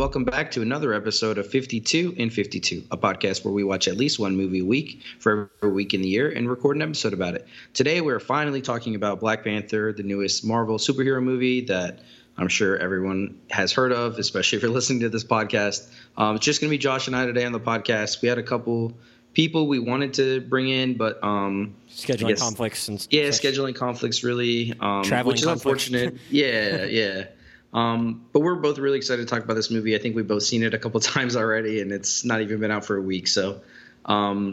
welcome back to another episode of 52 in 52, a podcast where we watch at least one movie a week for every week in the year and record an episode about it. Today, we're finally talking about Black Panther, the newest Marvel superhero movie that I'm sure everyone has heard of, especially if you're listening to this podcast. It's just going to be Josh and I today on the podcast. We had a couple people we wanted to bring in, but scheduling conflicts really traveling, which is unfortunate. But we're both really excited to talk about this movie. I think we've both seen it a couple times already, and it's not even been out for a week. So, where do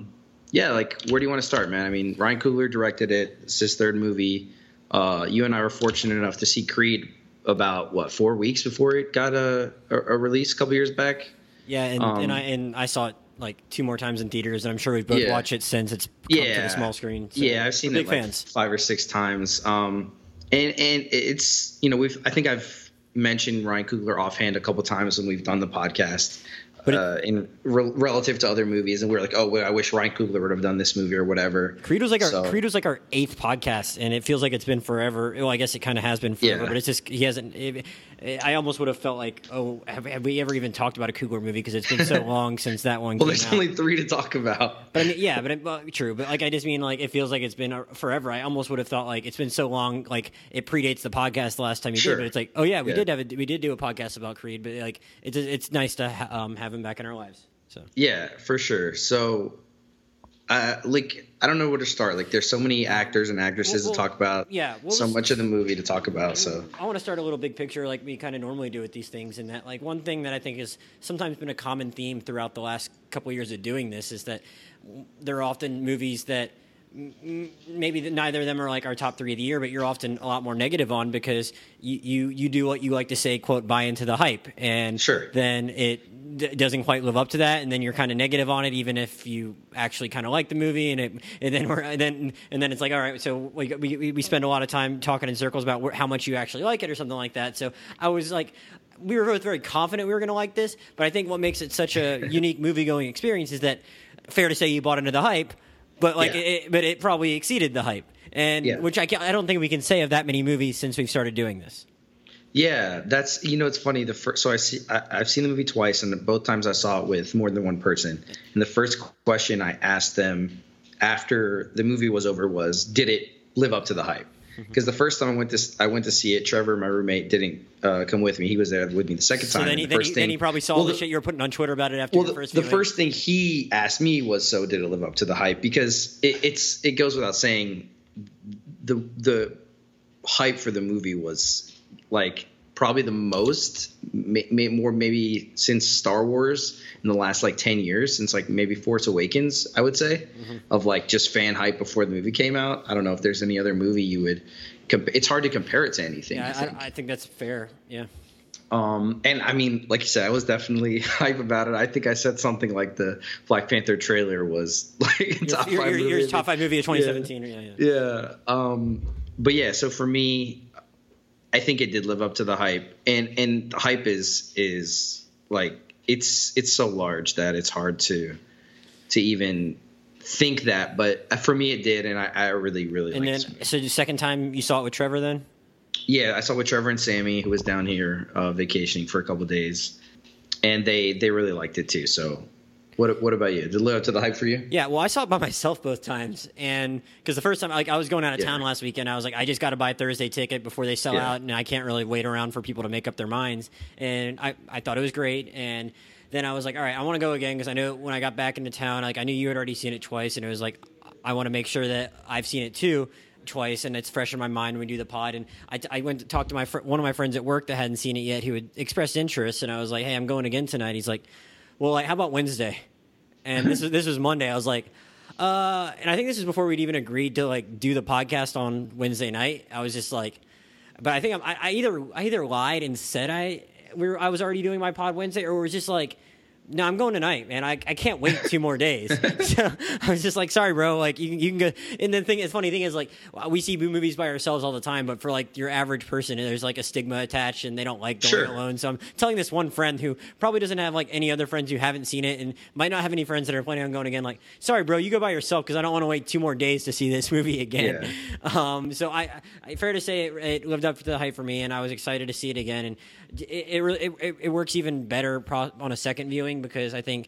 you want to start, man? I mean, Ryan Coogler directed it. It's his third movie. You and I were fortunate enough to see Creed about 4 weeks before it got a release a couple years back. Yeah, and I saw it like two more times in theaters, and I'm sure we've both watched it since it's come to the small screen. So I've seen it like 5 or 6 times. And it's, you know, I've mentioned Ryan Coogler offhand a couple times when we've done the podcast, but relative to other movies, and we're like, oh, well, I wish Ryan Coogler would have done this movie or whatever. Creed was like our 8th podcast, and it feels like it's been forever. Well, I guess it kind of has been forever, but it's just I almost would have felt like, oh, have we ever even talked about a Coogler movie, because it's been so long since that one. Well, there's only 3 to talk about. But I mean, true. But like, I just mean like it feels like it's been forever. I almost would have thought like it's been so long, like it predates the podcast the last time you did. But it's like, oh yeah, we did do a podcast about Creed. But like it's nice to have him back in our lives. So yeah, for sure. So I don't know where to start. Like, there's so many actors and actresses to talk about. Yeah, so much of the movie to talk about. So I want to start a little big picture, like we kind of normally do with these things. And that, like, one thing that I think has sometimes been a common theme throughout the last couple of years of doing this is that there are often movies that maybe neither of them are like our top 3 of the year, but you're often a lot more negative on because you do what you like to say, quote, buy into the hype, and then it doesn't quite live up to that, and then you're kind of negative on it, even if you actually kind of like the movie, and then it's like, all right, so we spend a lot of time talking in circles about how much you actually like it or something like that. So I was like, we were both very confident we were going to like this, but I think what makes it such a unique movie going experience is that, fair to say, you bought into the hype. But it probably exceeded the hype, and which I don't think we can say of that many movies since we've started doing this. Yeah, that's, you know, it's funny. The first, so I've seen the movie twice, and both times I saw it with more than one person. And the first question I asked them after the movie was over was, "Did it live up to the hype?" Because the first time I went to see it, Trevor, my roommate, didn't come with me. He was there with me the second time. So then he probably saw the shit you were putting on Twitter about it after the first. The first thing he asked me was, "So did it live up to the hype?" Because it goes without saying, the hype for the movie was like probably the most, maybe since Star Wars in the last like 10 years, since like maybe Force Awakens, I would say, of like just fan hype before the movie came out. I don't know if there's any other movie you would it's hard to compare it to anything. Yeah, I think that's fair. Yeah. And I mean, like you said, I was definitely hype about it. I think I said something like the Black Panther trailer was like your top 5 movie of 2017. Yeah. But yeah, so for me, I think it did live up to the hype, and the hype is like it's so large that it's hard to even think that. But for me, it did, and I really liked it. And then, so the second time you saw it with Trevor, then? Yeah, I saw it with Trevor and Sammy, who was down here vacationing for a couple of days, and they really liked it too. So. What about you? Did it live up to the hype for you? Yeah, well, I saw it by myself both times, and because the first time, like, I was going out of town last weekend, I was like, I just got to buy a Thursday ticket before they sell out, and I can't really wait around for people to make up their minds. And I thought it was great, and then I was like, all right, I want to go again, because I know when I got back into town, like I knew you had already seen it twice, and it was like, I want to make sure that I've seen it too. Twice, and it's fresh in my mind when we do the pod. And I went to talk to one of my friends at work that hadn't seen it yet, who had expressed interest, and I was like, hey, I'm going again tonight. He's like, well, like, how about Wednesday? And this was Monday. I was like, and I think this is before we'd even agreed to like do the podcast on Wednesday night. I was just like, but I think I either lied and said I was already doing my pod Wednesday, or was just like, no, I'm going tonight, man. I can't wait 2 more days. So I was just like, sorry, bro. Like you can go. And the thing, the funny thing is, like, we see movies by ourselves all the time, but for like your average person, there's like a stigma attached, and they don't like going alone. So I'm telling this one friend who probably doesn't have like any other friends who haven't seen it, and might not have any friends that are planning on going again. Like, sorry, bro, you go by yourself because I don't want to wait 2 more days to see this movie again. Yeah. So I fair to say it lived up to the hype for me, and I was excited to see it again. And it works even better on a second viewing, because I think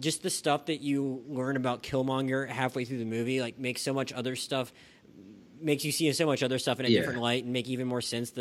just the stuff that you learn about Killmonger halfway through the movie like makes so much other stuff, makes you see so much other stuff in a different light, and make even more sense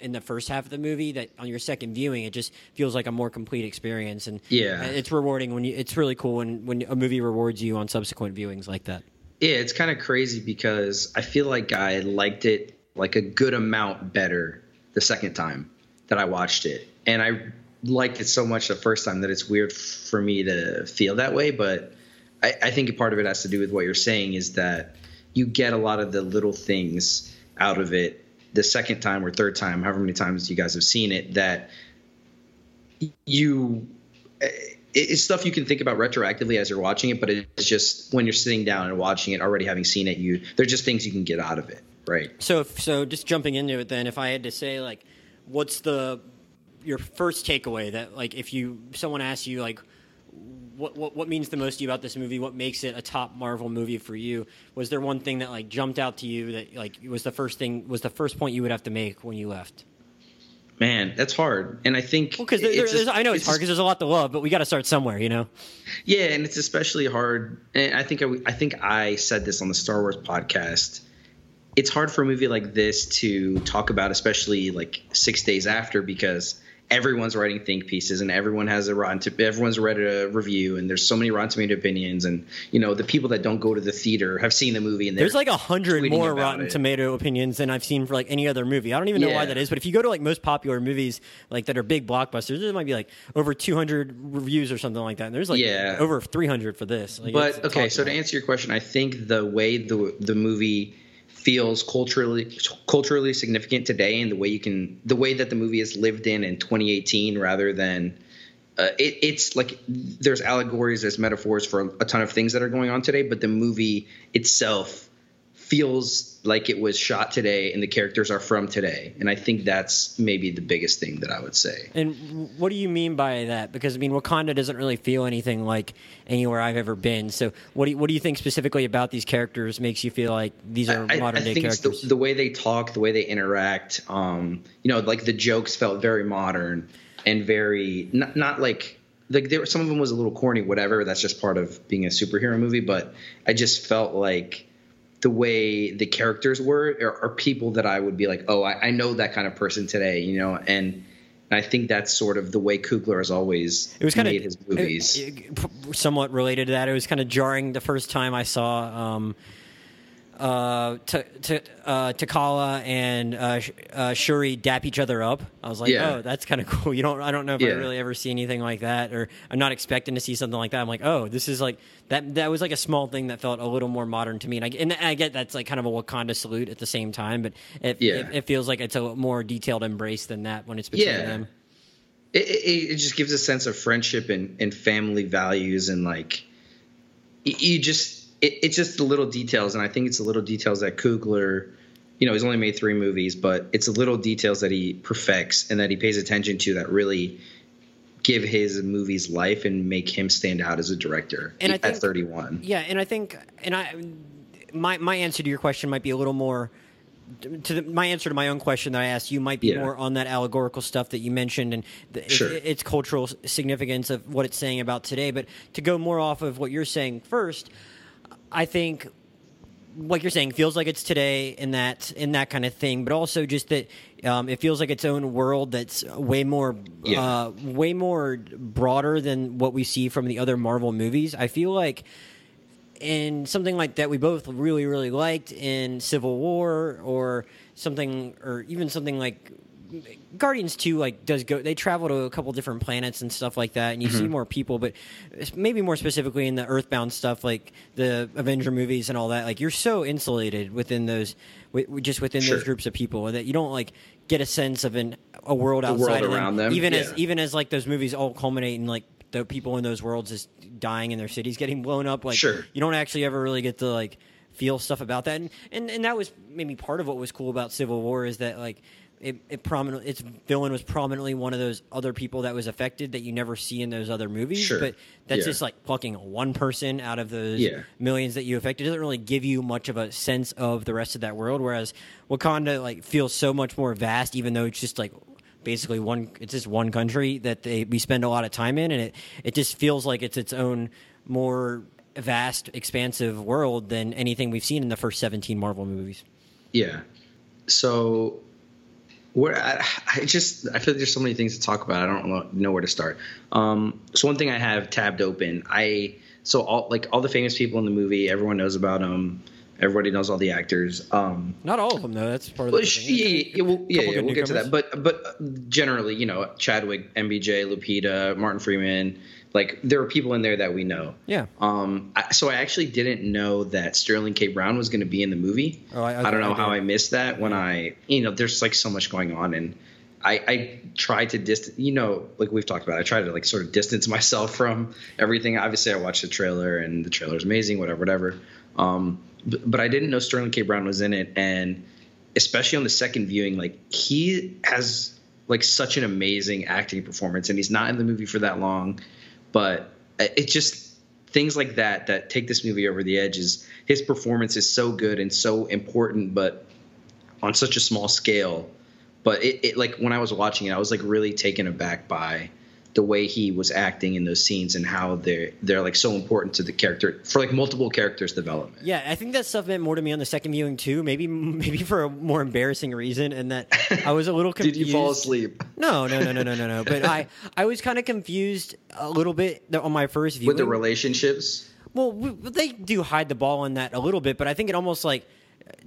in the first half of the movie, that on your second viewing it just feels like a more complete experience. And it's rewarding when it's really cool when a movie rewards you on subsequent viewings like that. Yeah, it's kind of crazy because I feel like I liked it like a good amount better the second time that I watched it, and I liked it so much the first time that it's weird for me to feel that way. But I think part of it has to do with what you're saying, is that you get a lot of the little things out of it the second time or third time, however many times you guys have seen it, that it's stuff you can think about retroactively as you're watching it. But it's just when you're sitting down and watching it, already having seen it, there's just things you can get out of it. Right. So just jumping into it then, if I had to say like, what's your first takeaway that, like, if someone asks you like what means the most to you about this movie, what makes it a top Marvel movie for you, was there one thing that like jumped out to you that like was the first point you would have to make when you left? Man, that's hard. And I think because I know it's hard because there's a lot to love, but we got to start somewhere, you know. Yeah, and it's especially hard. And I think I said this on the Star Wars podcast. It's hard for a movie like this to talk about, especially like 6 days after, because everyone's writing think pieces and everyone's read a review, and there's so many Rotten Tomato opinions, and you know the people that don't go to the theater have seen the movie. And there's like 100 more Rotten Tomato opinions than I've seen for like any other movie. I don't even know why that is, but if you go to like most popular movies like that are big blockbusters, there might be like over 200 reviews or something like that. And there's like over 300 for this. Like, but okay, so to answer your question, I think the way the movie feels culturally significant today, and the way that the movie is lived in 2018, rather than it's like there's allegories, there's metaphors for a ton of things that are going on today, but the movie itself feels like it was shot today and the characters are from today. And I think that's maybe the biggest thing that I would say. And what do you mean by that? Because I mean, Wakanda doesn't really feel anything like anywhere I've ever been. So what do you think specifically about these characters makes you feel like these are modern day characters? I think it's the way they talk, the way they interact, you know, like the jokes felt very modern and very not like there were, some of them was a little corny, whatever. That's just part of being a superhero movie. But I just felt like the way the characters were are people that I would be like, oh, I know that kind of person today, you know. And I think that's sort of the way Coogler has always made his movies. Somewhat related to that, it was kind of jarring the first time I saw T'Challa and Shuri dap each other up. I was like, oh, that's kind of cool. I don't know if I really ever see anything like that, or I'm not expecting to see something like that. I'm like, oh, this is like that. That was like a small thing that felt a little more modern to me. And I get that's like kind of a Wakanda salute at the same time, but it feels like it's a more detailed embrace than that when it's between them. It just gives a sense of friendship and family values, and like you just. It's just the little details, and I think it's the little details that Coogler, you know, he's only made 3 movies, but it's the little details that he perfects and that he pays attention to that really give his movies life and make him stand out as a director at 31. Yeah, and I think my answer to your question might be a little more – my answer to my own question that I asked you might be more on that allegorical stuff that you mentioned and its cultural significance of what it's saying about today. But to go more off of what you're saying first – I think what you're saying feels like it's today in that kind of thing, but also just that it feels like its own world that's way more broader than what we see from the other Marvel movies. I feel like in something like that we both really, really liked in Civil War or even something like Guardians 2 like they travel to a couple different planets and stuff like that, and you see more people. But maybe more specifically in the Earthbound stuff, like the Avenger movies and all that, like you're so insulated within those, just within those groups of people, that you don't like get a sense of a world outside of them. Even as like those movies all culminate in like the people in those worlds just dying in their cities, getting blown up. Like, sure. You don't actually ever really get to like feel stuff about that. And that was maybe part of what was cool about Civil War is that like its villain was prominently one of those other people that was affected that you never see in those other movies. Sure. But that's just like plucking one person out of those millions that you affected. It doesn't really give you much of a sense of the rest of that world. Whereas Wakanda like feels so much more vast, even though it's just like basically it's just one country that we spend a lot of time in, and it just feels like it's its own more vast, expansive world than anything we've seen in the first 17 Marvel movies. Yeah. So I feel like there's so many things to talk about. I don't know where to start. So one thing I have tabbed open, all the famous people in the movie, everyone knows about them. Everybody knows all the actors. Not all of them though. That's part of the thing. We'll get to that. But generally, you know, Chadwick, MBJ, Lupita, Martin Freeman, like there are people in there that we know. Yeah. So I actually didn't know that Sterling K. Brown was going to be in the movie. Oh, I don't know how I missed that when I, you know, there's like so much going on, and I tried to distance, you know, like we've talked about, I tried to like sort of distance myself from everything. Obviously I watched the trailer and the trailer's amazing, whatever. But I didn't know Sterling K. Brown was in it. And especially on the second viewing, like he has like such an amazing acting performance, and he's not in the movie for that long, but it just things like that take this movie over the edge. Is his performance is so good and so important, but on such a small scale. But it like when I was watching it, I was like really taken aback by the way he was acting in those scenes and how they're like so important to the character for like multiple characters' development. Yeah, I think that stuff meant more to me on the second viewing too. Maybe for a more embarrassing reason, and that I was a little confused. Did you fall asleep? No. But I was kind of confused a little bit on my first viewing. With the relationships? Well, they do hide the ball on that a little bit, but I think it almost like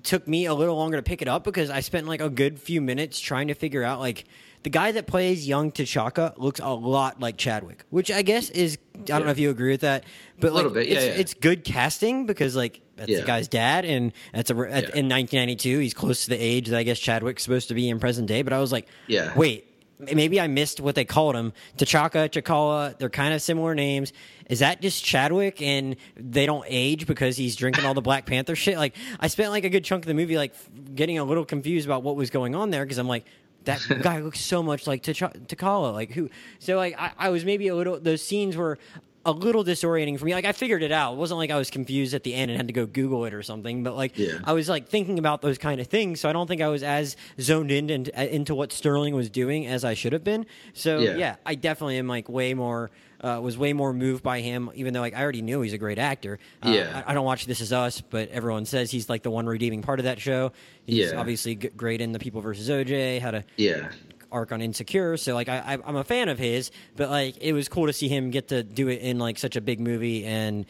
took me a little longer to pick it up because I spent like a good few minutes trying to figure out like the guy that plays young T'Chaka looks a lot like Chadwick, which I guess is – I don't know if you agree with that. But a little bit, it's good casting because, like, that's the guy's dad, and in 1992 he's close to the age that I guess Chadwick's supposed to be in present day. But I was like, wait, maybe I missed what they called him. T'Chaka, T'Challa, they're kind of similar names. Is that just Chadwick and they don't age because he's drinking all the Black Panther shit? Like, I spent, like, a good chunk of the movie, like, getting a little confused about what was going on there because I'm like – that guy looks so much like T'Challa. Like who? So like I was maybe a little. Those scenes were a little disorienting for me. Like I figured it out. It wasn't like I was confused at the end and had to go Google it or something. But like I was like thinking about those kind of things. So I don't think I was as zoned in into what Sterling was doing as I should have been. So I definitely am like way more. Was way more moved by him, even though like I already knew he's a great actor. I don't watch This Is Us, but everyone says he's like the one redeeming part of that show. He's obviously great in The People vs. OJ, had a arc on Insecure. So like I'm a fan of his, but like it was cool to see him get to do it in like such a big movie and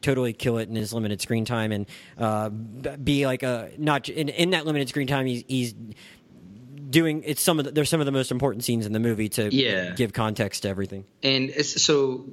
totally kill it in his limited screen time and be like a not in that limited screen time he's doing it's some of the, there's some of the most important scenes in the movie to give context to everything. And so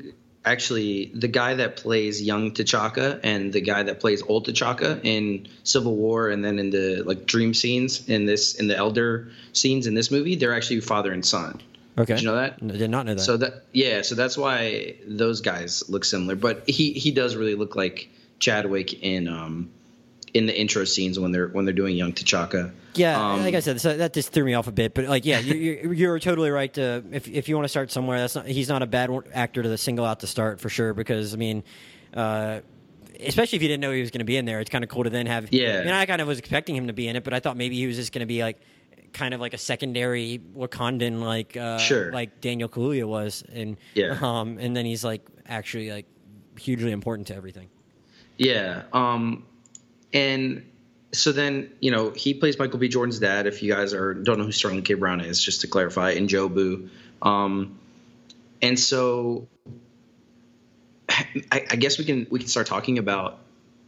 actually the guy that plays young T'Chaka and the guy that plays old T'Chaka in Civil War and then in the like dream scenes in the elder scenes in this movie, they're actually father and son. Okay. Did you know that? I did not know that. So that so that's why those guys look similar, but he does really look like Chadwick in the intro scenes when they're doing young T'Chaka. Yeah, like I said, so that just threw me off a bit. But like, you're totally right. If you want to start somewhere, he's not a bad actor to single out to start for sure. Because I mean, especially if you didn't know he was going to be in there, it's kind of cool to then have. Yeah. And I kind of was expecting him to be in it, but I thought maybe he was just going to be like, kind of like a secondary Wakandan, like like Daniel Kaluuya was, and then he's like actually like hugely important to everything. Yeah. And so then, you know, he plays Michael B. Jordan's dad. If you guys don't know who Sterling K. Brown is, just to clarify, in Jobu. And so I guess we can start talking about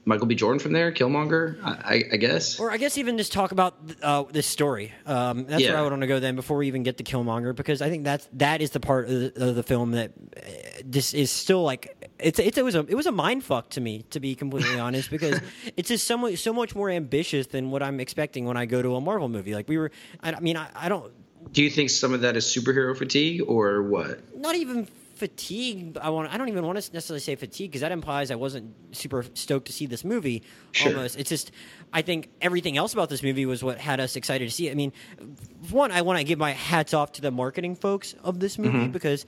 Michael B. Jordan from there, Killmonger, I guess. Or I guess even just talk about this story. That's where I would want to go then before we even get to Killmonger, because I think that is the part of the film that this is still like it was a mind fuck to me, to be completely honest, because it's just so much more ambitious than what I'm expecting when I go to a Marvel movie. Like I mean, I don't. Do you think some of that is superhero fatigue or what? Not even fatigue. I don't even want to necessarily say fatigue, because that implies I wasn't super stoked to see this movie. Sure. Almost, it's just I think everything else about this movie was what had us excited to see it. I mean, one, I want to give my hats off to the marketing folks of this movie, mm-hmm. because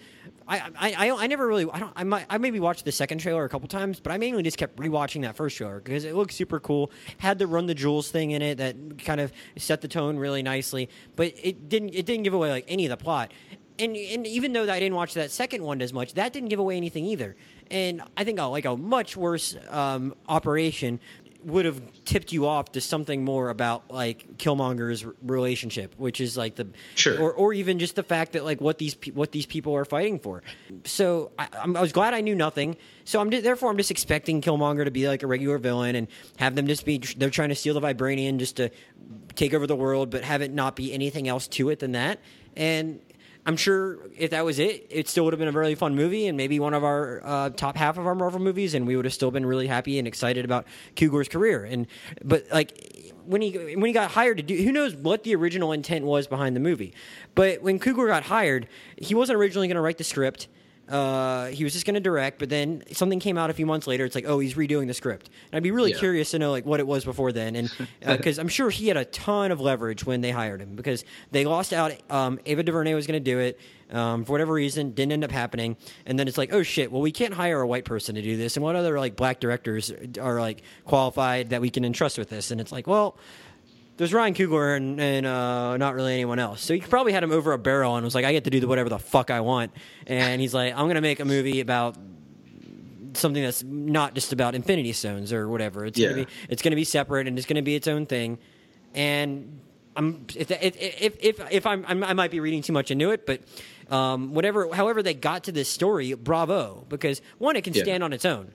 I never really I don't I might I maybe watched the second trailer a couple times, but I mainly just kept rewatching that first trailer because it looked super cool. Had the Run the Jewels thing in it that kind of set the tone really nicely, but it didn't give away like any of the plot. And even though I didn't watch that second one as much, that didn't give away anything either. And I think a much worse operation would have tipped you off to something more about like Killmonger's relationship, which is like the sure. or even just the fact that like what these people are fighting for. So I was glad I knew nothing. So therefore I'm just expecting Killmonger to be like a regular villain and have them just be they're trying to steal the vibranium just to take over the world, but have it not be anything else to it than that. And I'm sure if that was it, it still would have been a really fun movie and maybe one of our top half of our Marvel movies, and we would have still been really happy and excited about Coogler's career. But like when he got hired to do, who knows what the original intent was behind the movie. But when Coogler got hired, he wasn't originally going to write the script. He was just going to direct, but then something came out a few months later. It's like, oh, he's redoing the script. And I'd be really curious to know like what it was before then, and because I'm sure he had a ton of leverage when they hired him because they lost out. Ava DuVernay was going to do it for whatever reason, didn't end up happening. And then it's like, oh shit, well we can't hire a white person to do this, and what other like black directors are like qualified that we can entrust with this? And it's like, well, there's Ryan Coogler and not really anyone else. So he probably had him over a barrel and was like, I get to do whatever the fuck I want. And he's like, I'm going to make a movie about something that's not just about Infinity Stones or whatever. It's going to be separate and it's going to be its own thing. And I might be reading too much into it, but however they got to this story, bravo, because one, it can stand on its own.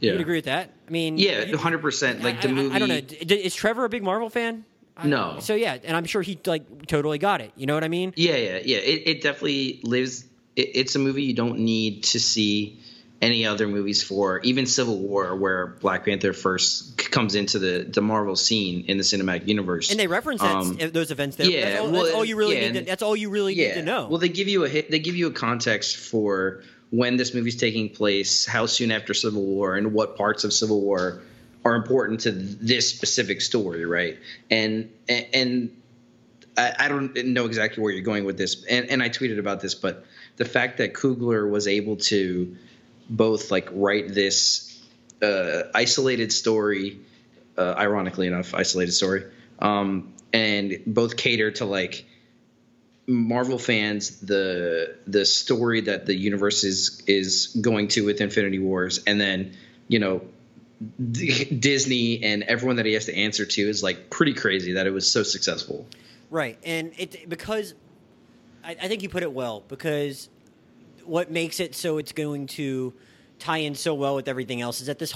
Yeah. You'd agree with that? I mean, yeah, 100%. Like the movie. I don't know. Is Trevor a big Marvel fan? No. So yeah, and I'm sure he like totally got it. You know what I mean? Yeah. It definitely lives. It's a movie you don't need to see any other movies for. Even Civil War, where Black Panther first comes into the Marvel scene in the cinematic universe, and they reference those events. There. Yeah, that's all you really need to know. Well, they give you a context for when this movie's taking place, how soon after Civil War, and what parts of Civil War are important to this specific story, right? And I don't know exactly where you're going with this, and I tweeted about this, but the fact that Coogler was able to both like write this isolated story, ironically enough, and both cater to like Marvel fans, the story that the universe is going to with Infinity Wars, and then you know Disney and everyone that he has to answer to is like pretty crazy that it was so successful. Right, and because I think you put it well, because what makes it so it's going to tie in so well with everything else is that there's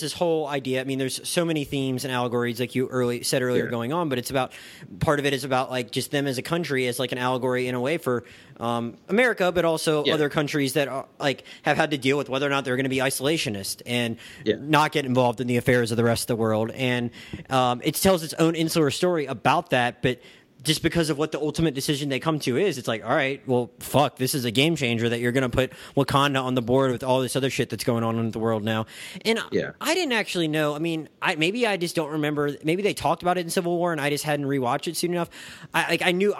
this whole idea. I mean, there's so many themes and allegories like you said earlier going on, but it's about part of it is about like just them as a country as like an allegory in a way for America, but also other countries that are, like have had to deal with whether or not they're going to be isolationist and not get involved in the affairs of the rest of the world. And it tells its own insular story about that, but just because of what the ultimate decision they come to is, it's like, all right, well, fuck, this is a game changer that you're going to put Wakanda on the board with all this other shit that's going on in the world now. And I didn't actually know. I mean, maybe I just don't remember. Maybe they talked about it in Civil War and I just hadn't rewatched it soon enough. I knew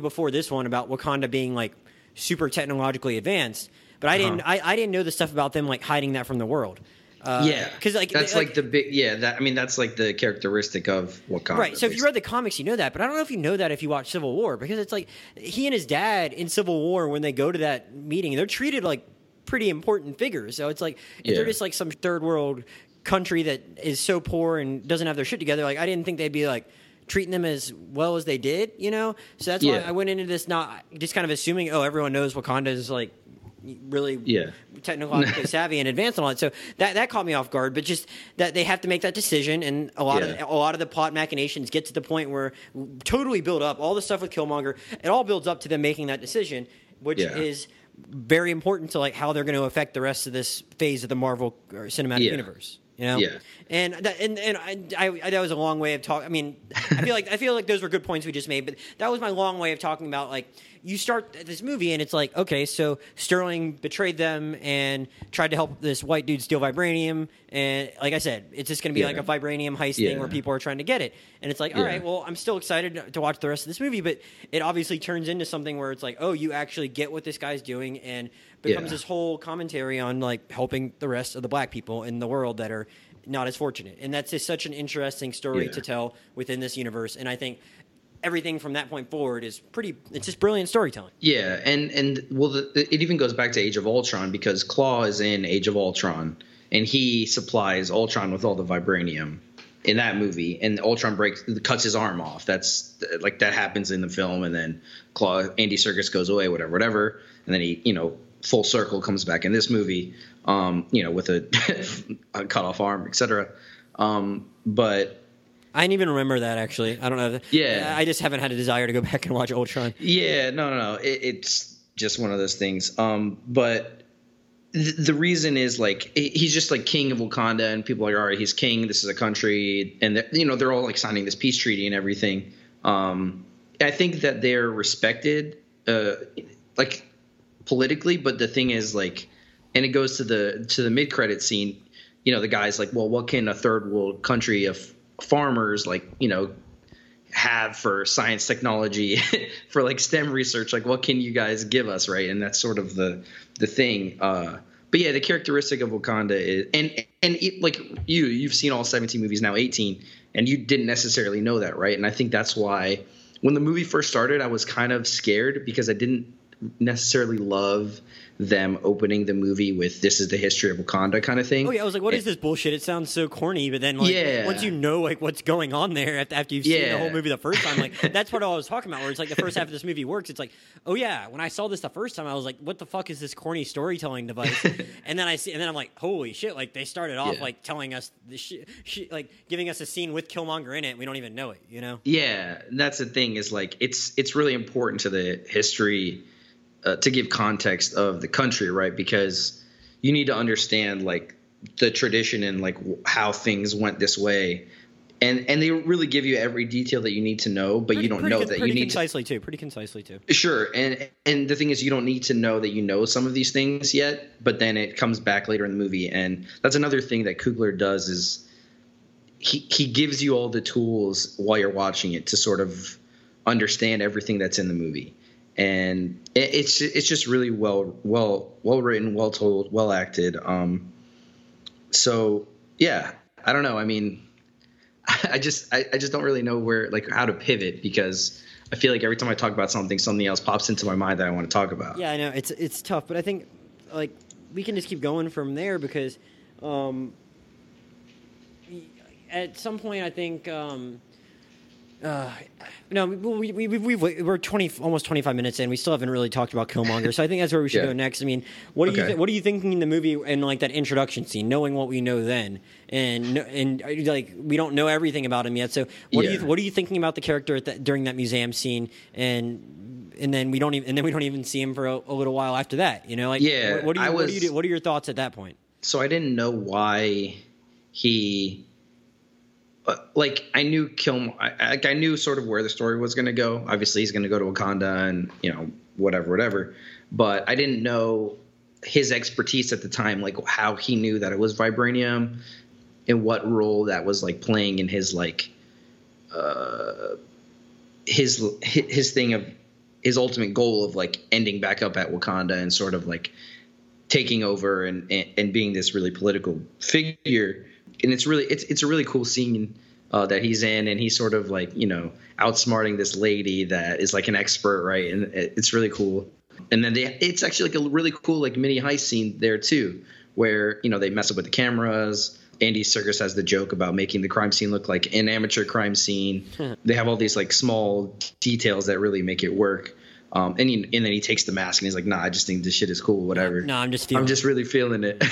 before this one about Wakanda being like super technologically advanced, but I didn't know the stuff about them like hiding that from the world. Because like that's like the big that's like the characteristic of Wakanda. Right. So basically, if you read the comics, you know that, but I don't know if you know that if you watch Civil War, because it's like he and his dad in Civil War, when they go to that meeting, they're treated like pretty important figures. So it's like they're just like some third world country that is so poor and doesn't have their shit together. Like I didn't think they'd be like treating them as well as they did, you know. So that's why I went into this not just kind of assuming everyone knows Wakanda is like really technologically savvy and advanced and all that. So that caught me off guard, but just that they have to make that decision, and a lot of the plot machinations get to the point where totally build up all the stuff with Killmonger. It all builds up to them making that decision, which is very important to like how they're going to affect the rest of this phase of the Marvel Cinematic Universe. You know? Yeah. And that was a long way of talking. I mean, I feel like those were good points we just made, but that was my long way of talking about like you start this movie and it's like, okay, so Sterling betrayed them and tried to help this white dude steal vibranium. And like I said, it's just going to be like a vibranium heist thing where people are trying to get it. And it's like, all right, well, I'm still excited to watch the rest of this movie, but it obviously turns into something where it's like, oh, you actually get what this guy's doing, and becomes this whole commentary on like helping the rest of the black people in the world that are not as fortunate. And that's just such an interesting story to tell within this universe. And I think everything from that point forward is pretty – it's just brilliant storytelling. Yeah, and well, it even goes back to Age of Ultron, because Klaue is in Age of Ultron, and he supplies Ultron with all the vibranium in that movie, and Ultron cuts his arm off. That's like, that happens in the film, and then Andy Serkis goes away, whatever, and then he, you know, full circle comes back in this movie, you know, with a, a cut off arm, etc. But I didn't even remember that, actually. I don't know. I just haven't had a desire to go back and watch Ultron. Yeah, no. It's just one of those things. But the reason is, like, he's just like king of Wakanda, and people are like, all right, he's king. This is a country, and you know, they're all like signing this peace treaty and everything. I think that they're respected, like politically. But the thing is, like, and it goes to the mid-credit scene. You know, the guy's like, well, what can a third world country of farmers, like, you know, have for science, technology, for like STEM research, like what can you guys give us, right? And that's sort of the thing. But yeah, the characteristic of Wakanda is, and it, like you've seen all 17 movies now, 18, and you didn't necessarily know that, right? And I think that's why when the movie first started, I was kind of scared, because I didn't necessarily love them opening the movie with "This is the history of Wakanda" kind of thing. Oh yeah, I was like, "What is this bullshit?" It sounds so corny. But then, like, once you know like what's going on there after you've seen the whole movie the first time, like that's what I was talking about. Where it's like the first half of this movie works. It's like, oh yeah, when I saw this the first time, I was like, "What the fuck is this corny storytelling device?" And then I'm like, "Holy shit!" Like they started off like telling us this like giving us a scene with Killmonger in it. We don't even know it, you know? Yeah, that's the thing. Is like it's really important to the history. To give context of the country, right? Because you need to understand like the tradition and like how things went this way, and they really give you every detail that you need to know, but you don't know that you need pretty concisely too. Sure, and the thing is, you don't need to know that you know some of these things yet, but then it comes back later in the movie, and that's another thing that Coogler does is he gives you all the tools while you're watching it to sort of understand everything that's in the movie. And it's just really well written, well told, well acted. So yeah, I don't know. I mean, I just don't really know where like how to pivot, because I feel like every time I talk about something else pops into my mind that I want to talk about. Yeah, I know it's tough, but I think like we can just keep going from there, because at some point I think. No, we're almost 25 minutes in. We still haven't really talked about Killmonger, so I think that's where we should go next. I mean, what are you thinking in the movie and like that introduction scene, knowing what we know then, and like we don't know everything about him yet. So what are you thinking about the character during that museum scene, and then we don't even see him for a little while after that. You know, like what are your thoughts at that point? So I didn't know why he. Like I knew sort of where the story was going to go. Obviously, he's going to go to Wakanda and you know whatever. But I didn't know his expertise at the time, like how he knew that it was vibranium, and what role that was like playing in his like his thing of his ultimate goal of like ending back up at Wakanda and sort of like taking over and being this really political figure. And it's a really cool scene that he's in, and he's sort of like, you know, outsmarting this lady that is like an expert, right? And it's really cool. And then it's actually like a really cool like mini heist scene there too, where you know they mess up with the cameras. Andy Serkis has the joke about making the crime scene look like an amateur crime scene. They have all these like small details that really make it work. And then he takes the mask and he's like, nah, I just think this shit is cool, whatever. No, I'm just really feeling it.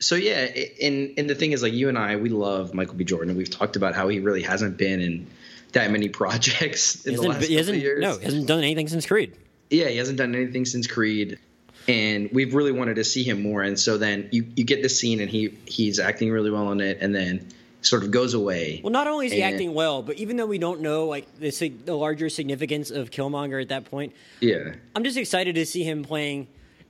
So yeah, and the thing is, like you and I, we love Michael B. Jordan. We've talked about how he really hasn't been in that many projects in the last couple years. No, he hasn't done anything since Creed. Yeah, he hasn't done anything since Creed, and we've really wanted to see him more. And so then you get this scene, and he's acting really well in it, and then sort of goes away. Well, not only is he acting well, but even though we don't know like the larger significance of Killmonger at that point, yeah, I'm just excited to see him playing.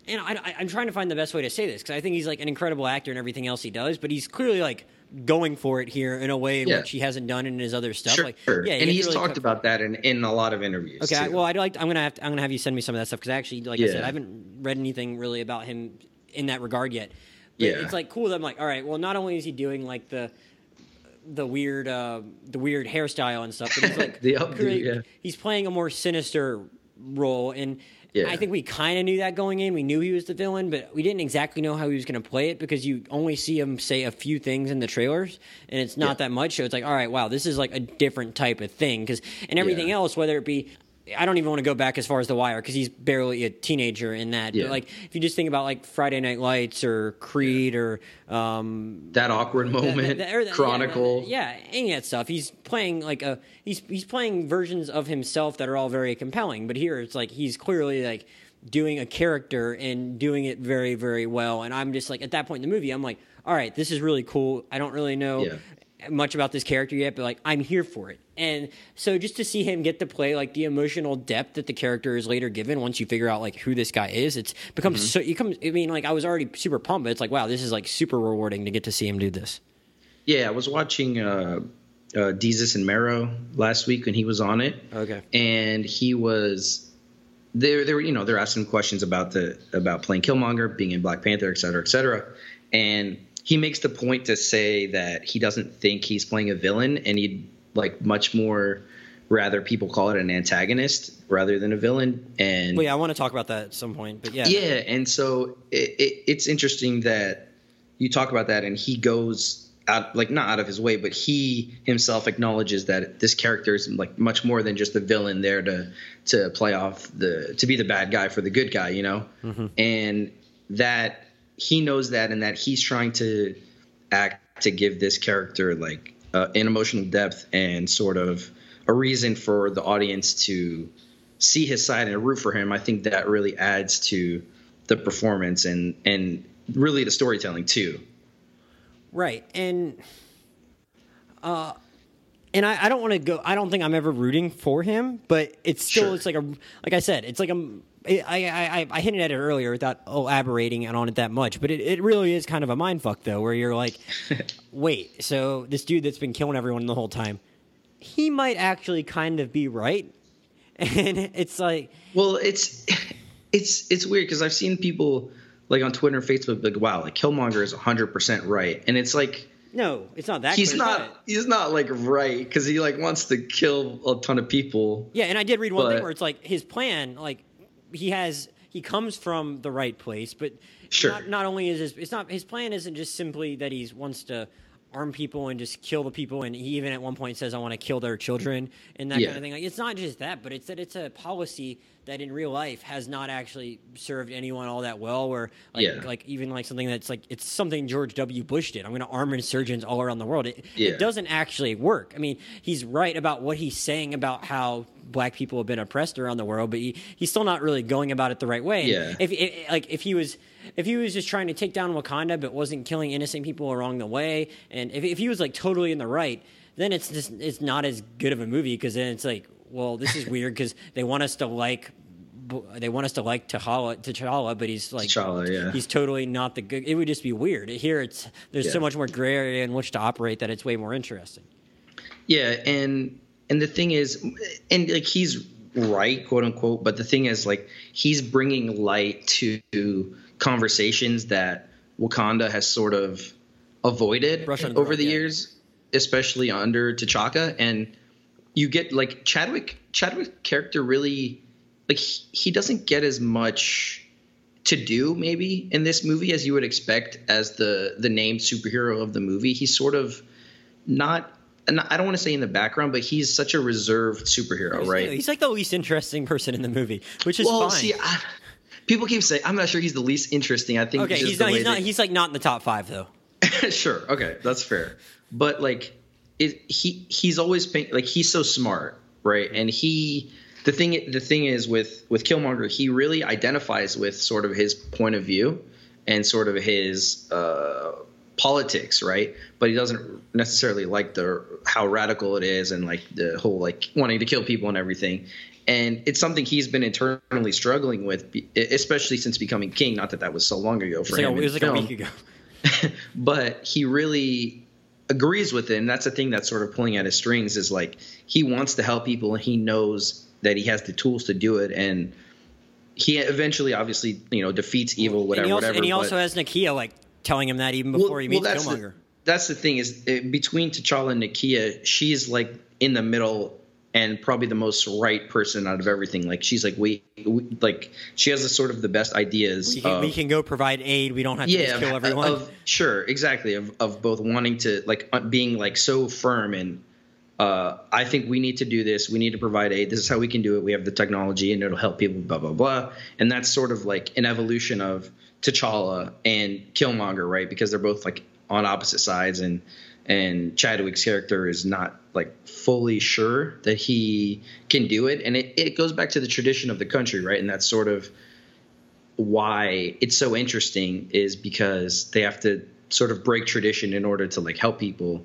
And I'm trying to find the best way to say this because I think he's like an incredible actor in everything else he does, but he's clearly like going for it here in a way in which he hasn't done in his other stuff. Sure. Like, yeah, and he's really talked about that in a lot of interviews. Okay, well, I'm gonna have you send me some of that stuff because actually, like I said, I haven't read anything really about him in that regard yet. But it's like cool that I'm like, all right, well, not only is he doing like the weird hairstyle and stuff, but he's like he's playing a more sinister role. And I think we kind of knew that going in. We knew he was the villain, but we didn't exactly know how he was going to play it because you only see him say a few things in the trailers, and it's not that much. So it's like, all right, wow, this is like a different type of thing. Because and everything else, whether it be, I don't even want to go back as far as The Wire because he's barely a teenager in that. But like if you just think about like Friday Night Lights or Creed or that awkward moment, Chronicle, any of that stuff, he's playing like he's playing versions of himself that are all very compelling. But here it's like he's clearly like doing a character and doing it very, very well. And I'm just like at that point in the movie, I'm like, all right, this is really cool. I don't really know much about this character yet, but like I'm here for it. And so just to see him get to play like the emotional depth that the character is later given once you figure out like who this guy is, it's becomes so it comes, I mean, like I was already super pumped, but it's like, wow, this is like super rewarding to get to see him do this. Yeah, I was watching Desus and Mero last week when he was on it. Okay. And he was they were they're asking him questions about playing Killmonger, being in Black Panther, et cetera, et cetera. And he makes the point to say that he doesn't think he's playing a villain, and he'd like much more rather people call it an antagonist rather than a villain. And well, yeah, I want to talk about that at some point, but yeah. Yeah, and so it's interesting that you talk about that, and he goes out like not out of his way, but he himself acknowledges that this character is like much more than just the villain there to play off to be the bad guy for the good guy, and that. He knows that, and that he's trying to act to give this character like an emotional depth and sort of a reason for the audience to see his side and root for him. I think that really adds to the performance and really the storytelling too. Right, and I don't want to go. I don't think I'm ever rooting for him, but it's still it's like a like I said, it's like a. I hinted at it earlier without elaborating on it that much, but it really is kind of a mindfuck, though, where you're like, wait, so this dude that's been killing everyone the whole time, he might actually kind of be right? And it's like... Well, it's weird, because I've seen people like on Twitter and Facebook like, wow, like Killmonger is 100% right. And it's like... No, it's not that. He's not like right because he like wants to kill a ton of people. Yeah, and I did read one thing where it's like his plan, like... He comes from the right place, but not only is his plan isn't just simply that he wants to arm people and just kill the people, and he even at one point says, I want to kill their children and that kind of thing. Like, it's not just that, but it's that it's a policy that in real life has not actually served anyone all that well, where like even like something that's like it's something George W. Bush did. I'm going to arm insurgents all around the world. It doesn't actually work. I mean, he's right about what he's saying about how black people have been oppressed around the world, but he's still not really going about it the right way. Yeah. If he was just trying to take down Wakanda but wasn't killing innocent people along the way, and if he was like totally in the right, then it's not as good of a movie, because then it's like, well, this is weird because they want us to like T'Challa, but he's like T'Challa, he's totally not the good. It would just be weird. Here there's so much more gray area in which to operate that it's way more interesting. Yeah, and the thing is, and like he's right, quote unquote, but the thing is, like, he's bringing light to conversations that Wakanda has sort of avoided over the years, especially under T'Chaka. And you get like Chadwick's character really, like, he doesn't get as much to do maybe in this movie as you would expect as the named superhero of the movie. He's sort of not. And I don't want to say in the background, but he's such a reserved superhero, right? He's like the least interesting person in the movie, which is fine. See, people keep saying, I'm not sure he's the least interesting. I think he's like not in the top five, though. Sure. Okay. That's fair. But like he's always been like, he's so smart, right? And the thing is with Killmonger, he really identifies with sort of his point of view and sort of his politics, right? But he doesn't necessarily like how radical it is and like the whole like wanting to kill people and everything. And it's something he's been internally struggling with, especially since becoming king. Not that that was so long ago for him. It was like a week ago. But he really agrees with it, and that's the thing that's sort of pulling at his strings is like he wants to help people, and he knows that he has the tools to do it, and he eventually, obviously, defeats evil, whatever. And he also has Nakia like telling him that even before he meets Killmonger. That's the thing is between T'Challa and Nakia, she's like in the middle. And probably the most right person out of everything. Like she's like we like she has the best ideas. We can go provide aid. We don't have to just kill everyone. Of both wanting to like being like so firm and I think we need to do this. We need to provide aid. This is how we can do it. We have the technology and it'll help people. Blah blah blah. And that's sort of like an evolution of T'Challa and Killmonger, right? Because they're both like on opposite sides and Chadwick's character is not like fully sure that he can do it. And it goes back to the tradition of the country, right? And that's sort of why it's so interesting is because they have to sort of break tradition in order to like help people.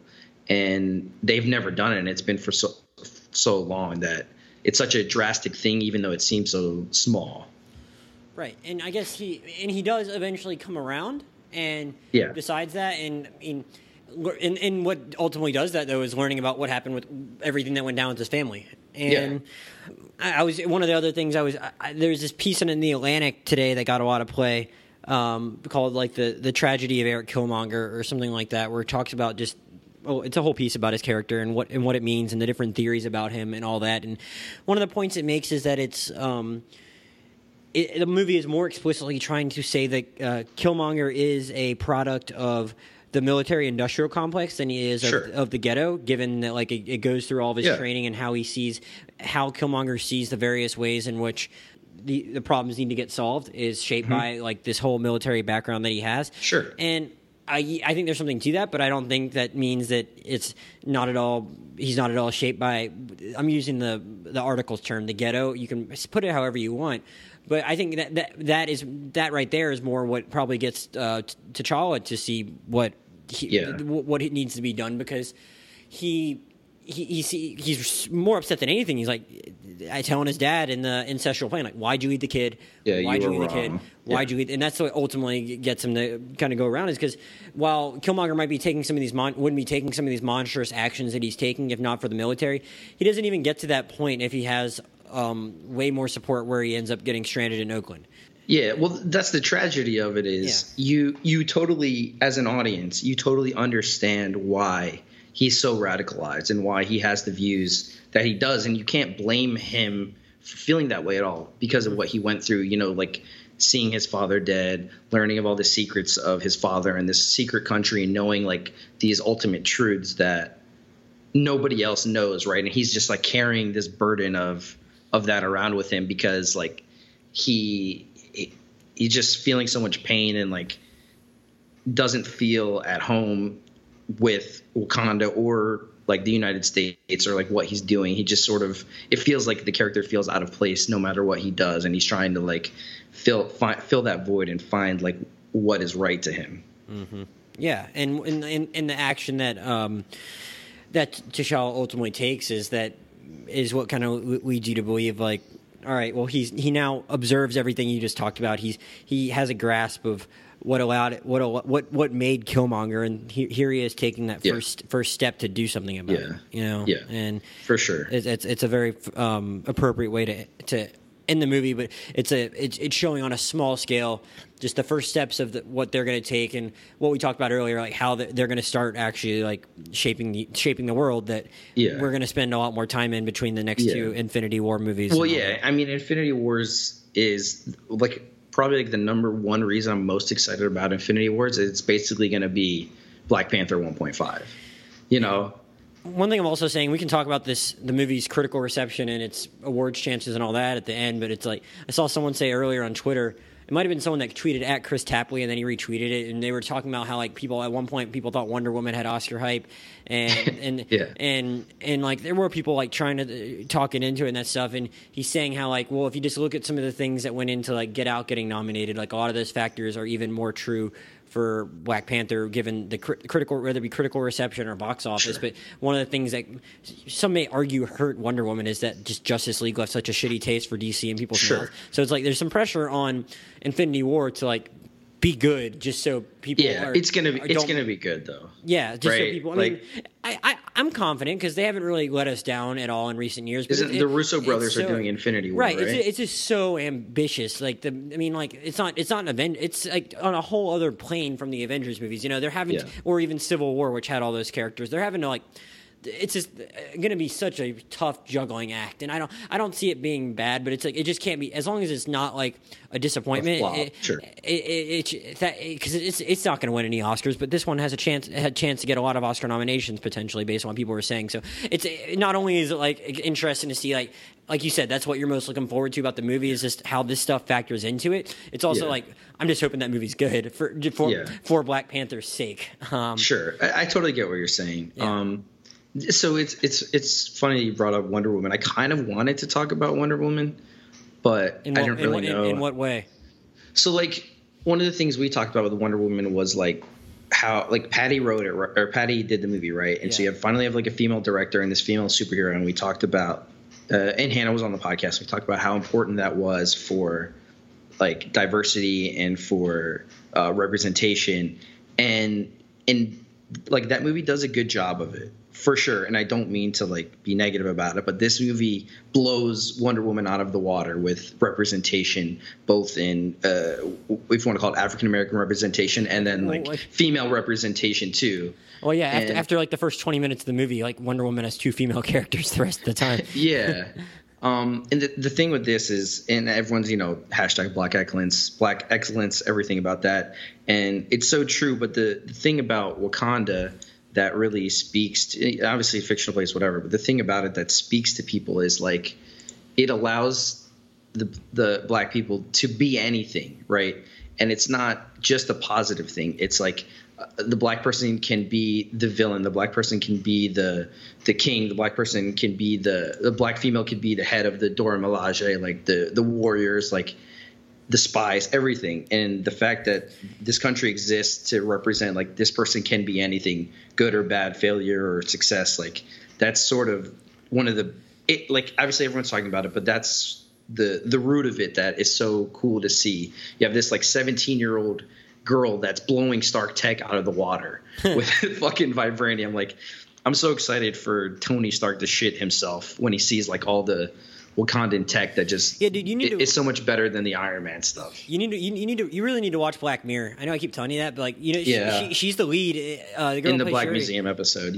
And they've never done it. And it's been for so long that it's such a drastic thing, even though it seems so small. Right. And I guess he does eventually come around and decides that. And I mean, and what ultimately does that, though, is learning about what happened with everything that went down with his family. And I was – one of the other things there was this piece in The Atlantic today that got a lot of play called like the tragedy of Eric Killmonger or something like that, where it talks about just – it's a whole piece about his character and what it means and the different theories about him and all that. And one of the points it makes is that it's the movie is more explicitly trying to say that Killmonger is a product of – the military-industrial complex than he is of the ghetto, given that like it goes through all of his training and how he sees how Killmonger sees the various ways in which the problems need to get solved is shaped by like this whole military background that he has. Sure, and I think there's something to that, but I don't think that means that it's not at all. He's not at all shaped by. I'm using the article's term, the ghetto. You can put it however you want. But I think that right there is more what probably gets T'Challa to see what it needs to be done, because he's more upset than anything. He's like telling his dad in the ancestral plan, like, why'd you eat the kid? Why'd you eat? And that's what ultimately gets him to kind of go around, is because while Killmonger might be taking some of these wouldn't be taking some of these monstrous actions that he's taking if not for the military, he doesn't even get to that point if he has way more support where he ends up getting stranded in Oakland. Yeah, well, that's the tragedy of it is you totally, as an audience, you totally understand why he's so radicalized and why he has the views that he does, and you can't blame him for feeling that way at all because of what he went through, like seeing his father dead, learning of all the secrets of his father and this secret country and knowing like these ultimate truths that nobody else knows, right? And he's just like carrying this burden of that around with him because like he's just feeling so much pain and like doesn't feel at home with Wakanda or like the United States or like what he's doing. He just sort of, it feels like the character feels out of place no matter what he does. And he's trying to like fill that void and find like what is right to him. Mm-hmm. Yeah. And in the action that T'Challa ultimately takes is what kind of leads you to believe, like, all right, well, he now observes everything you just talked about. He has a grasp of what made Killmonger, and here he is taking that first step to do something about it. And for sure, it's a very appropriate way to end the movie, but it's showing on a small scale just the first steps of what they're going to take and what we talked about earlier, like how they're going to start actually like shaping the world that we're going to spend a lot more time in between the next two Infinity War movies. Well, I mean, Infinity Wars is like probably like the number one reason I'm most excited about Infinity Wars. It's basically going to be Black Panther 1.5, One thing I'm also saying, we can talk about the movie's critical reception and its awards chances and all that at the end, but it's like I saw someone say earlier on Twitter, it might have been someone that tweeted at Chris Tapley and then he retweeted it, and they were talking about how like people thought Wonder Woman had Oscar hype and and like there were people like trying to talk it into it and that stuff, and he's saying how like, well, if you just look at some of the things that went into like Get Out getting nominated, like a lot of those factors are even more true for Black Panther, given the critical, whether it be critical reception or box office. Sure. But one of the things that some may argue hurt Wonder Woman is that just Justice League left such a shitty taste for DC and people's mouths. So it's like there's some pressure on Infinity War to like be good, just so people. It's gonna be good though. Yeah, just right? So people. I mean, like, I'm confident because they haven't really let us down at all in recent years. The Russo brothers are doing Infinity War, right? It's just so ambitious. Like it's not an event. It's like on a whole other plane from the Avengers movies. You know, they're having, or even Civil War, which had all those characters. They're having to like. It's just going to be such a tough juggling act, and I don't see it being bad, but it's like it just can't be, as long as it's not like a disappointment. It's not going to win any Oscars, but this one has a chance to get a lot of Oscar nominations potentially, based on what people were saying. So it's not only is it like interesting to see like you said, that's what you're most looking forward to about the movie is just how this stuff factors into it. It's also like I'm just hoping that movie's good for Black Panther's sake. I totally get what you're saying. So it's funny you brought up Wonder Woman. I kind of wanted to talk about Wonder Woman, but I didn't really know. In what way? So like one of the things we talked about with Wonder Woman was like how like Patty wrote it, or Patty did the movie, right? And so you finally have like a female director and this female superhero, and we talked about and Hannah was on the podcast. We talked about how important that was for like diversity and for representation, and like that movie does a good job of it. For sure, and I don't mean to like be negative about it, but this movie blows Wonder Woman out of the water with representation, both in if you want to call it African American representation, and then like female representation too. Well, yeah, after like the first 20 minutes of the movie, like Wonder Woman has two female characters the rest of the time. And the thing with this is, and everyone's, you know, hashtag Black excellence, everything about that, and it's so true. But the thing about Wakanda that really speaks to, obviously fictional place, whatever, but the thing about it that speaks to people is like it allows the Black people to be anything, right? And it's not just a positive thing. It's like the Black person can be the villain, the Black person can be the king, the Black person can be the Black female could be the head of the Dora Milaje, like the warriors, like the spies, everything. And the fact that this country exists to represent like this person can be anything, good or bad, failure or success, like that's sort of one of like obviously everyone's talking about it, but that's the root of it that is so cool to see. You have this like 17-year-old girl that's blowing Stark Tech out of the water with fucking vibranium. Like I'm so excited for Tony Stark to shit himself when he sees like all the Wakandan tech that just it's so much better than the Iron Man stuff. You really need to watch Black Mirror. I know I keep telling you that, but like she's the lead the girl in the Black Shuri. Museum episode.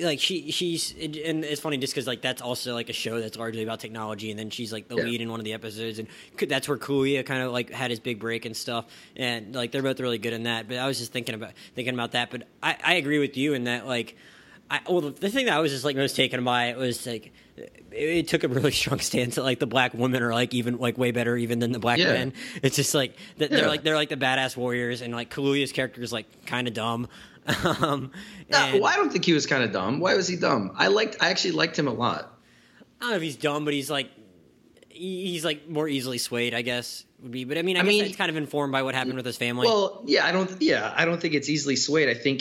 Like she's and it's funny just because like that's also like a show that's largely about technology, and then she's like the lead in one of the episodes, and that's where Kaluuya kind of like had his big break and stuff, and like they're both really good in that. But I was just thinking about that, but I agree with you in that like the thing that I was just like most taken by it was like. It took a really strong stance that like the Black women are like even like way better even than the Black men. It's just like they're like the badass warriors, and like Kaluuya's character is like kind of dumb. I don't think he was kind of dumb. Why was he dumb? I actually liked him a lot. I don't know if he's dumb, but he's like more easily swayed, I guess would be. But I mean, it's kind of informed by what happened with his family. Well, I don't think it's easily swayed. I think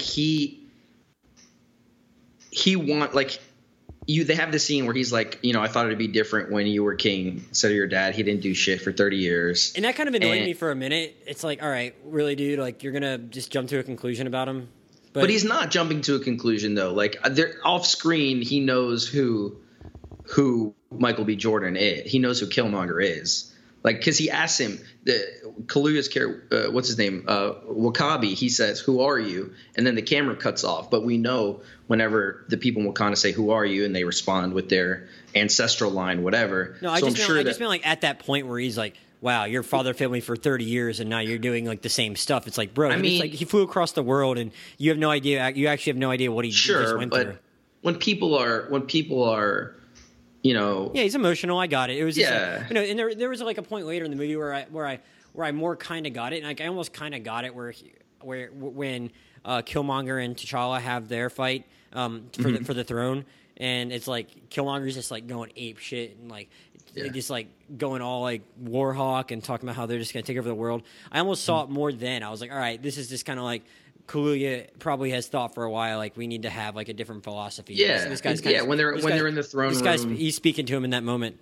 they have the scene where he's like, you know, I thought it'd be different when you were king instead of your dad. He didn't do shit for 30 years. And that kind of annoyed me for a minute. It's like, all right, really, dude, like you're going to just jump to a conclusion about him. But he's not jumping to a conclusion, though. Like off screen, he knows who Michael B. Jordan is. He knows who Killmonger is. Like because he asks him Kaluuya's character, what's his name, Wakabi. He says, "Who are you?" And then the camera cuts off. But we know whenever the people in Wakanda say, "Who are you?" and they respond with their ancestral line, whatever. No, I just mean like at that point where he's like, "Wow, your father failed me for 30 years, and now you're doing like the same stuff." It's like, bro, it's like he flew across the world, and you have no idea. You actually have no idea what he just went through. When people are. You know, he's emotional. I got it. It was just like, you know, and there was like a point later in the movie where I more kind of got it, and like I almost kind of got it when Killmonger and T'Challa have their fight for the throne, And it's like Killmonger's just like going ape shit and like just like going all like Warhawk and talking about how they're just gonna take over the world. I almost saw it more then. I was like, all right, this is just kind of like Kaluuya probably has thought for a while, like we need to have like a different philosophy. Yeah, so this guy's kinda, when they're in the throne room, he's speaking to him in that moment.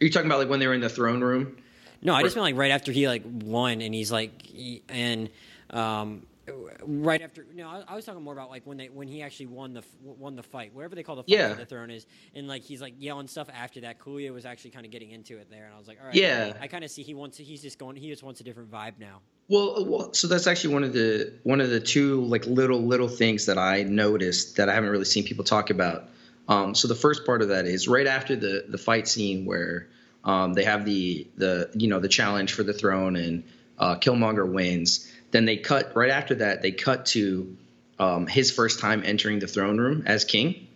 Are you talking about like when they were in the throne room? No, I just meant like right after he like won, and he's like, right after. No, I was talking more about like when he actually won the fight, whatever they call the fight where the throne is, and like he's like yelling stuff after that. Kaluuya was actually kind of getting into it there, and I was like, all right, I kind of see he just wants a different vibe now. Well, so that's actually one of the two like little things that I noticed that I haven't really seen people talk about. So the first part of that is right after the fight scene where they have the challenge for the throne and Killmonger wins. Then they cut right after that. They cut to his first time entering the throne room as king,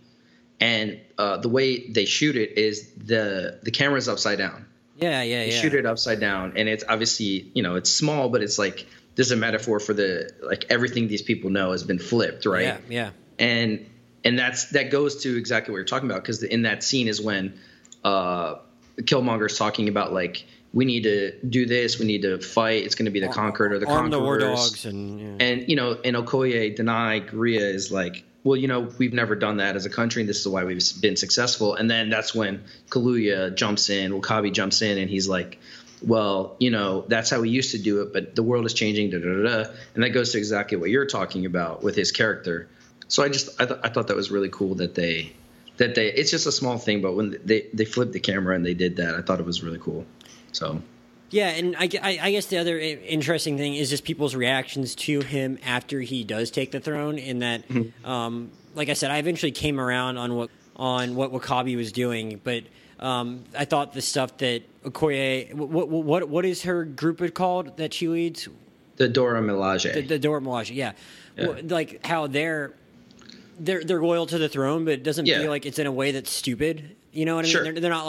and the way they shoot it is the camera's upside down. They shoot it upside down, and it's obviously it's small, but it's like there's a metaphor for the like everything these people know has been flipped, right? Yeah. And that goes to exactly what you're talking about, because in that scene is when Killmonger's talking about like we need to do this, we need to fight. It's going to be the conquered or the conquerors. The war dogs and Okoye, Denai, Gria is like, well, we've never done that as a country, and this is why we've been successful. And then that's when Kaluuya jumps in, Wakabi jumps in, and he's like, well, that's how we used to do it, but the world is changing. And that goes to exactly what you're talking about with his character. So I thought that was really cool that they it's just a small thing, but when they flipped the camera and they did that, I thought it was really cool. So yeah, and I guess the other interesting thing is just people's reactions to him after he does take the throne. In that, like I said, I eventually came around on what Wakabi was doing, but I thought the stuff that Okoye, what is her group called that she leads? The Dora Milaje. The Dora Milaje, yeah. Well, like how they're loyal to the throne, but it doesn't feel like it's in a way that's stupid. You know what I mean? Sure. They're not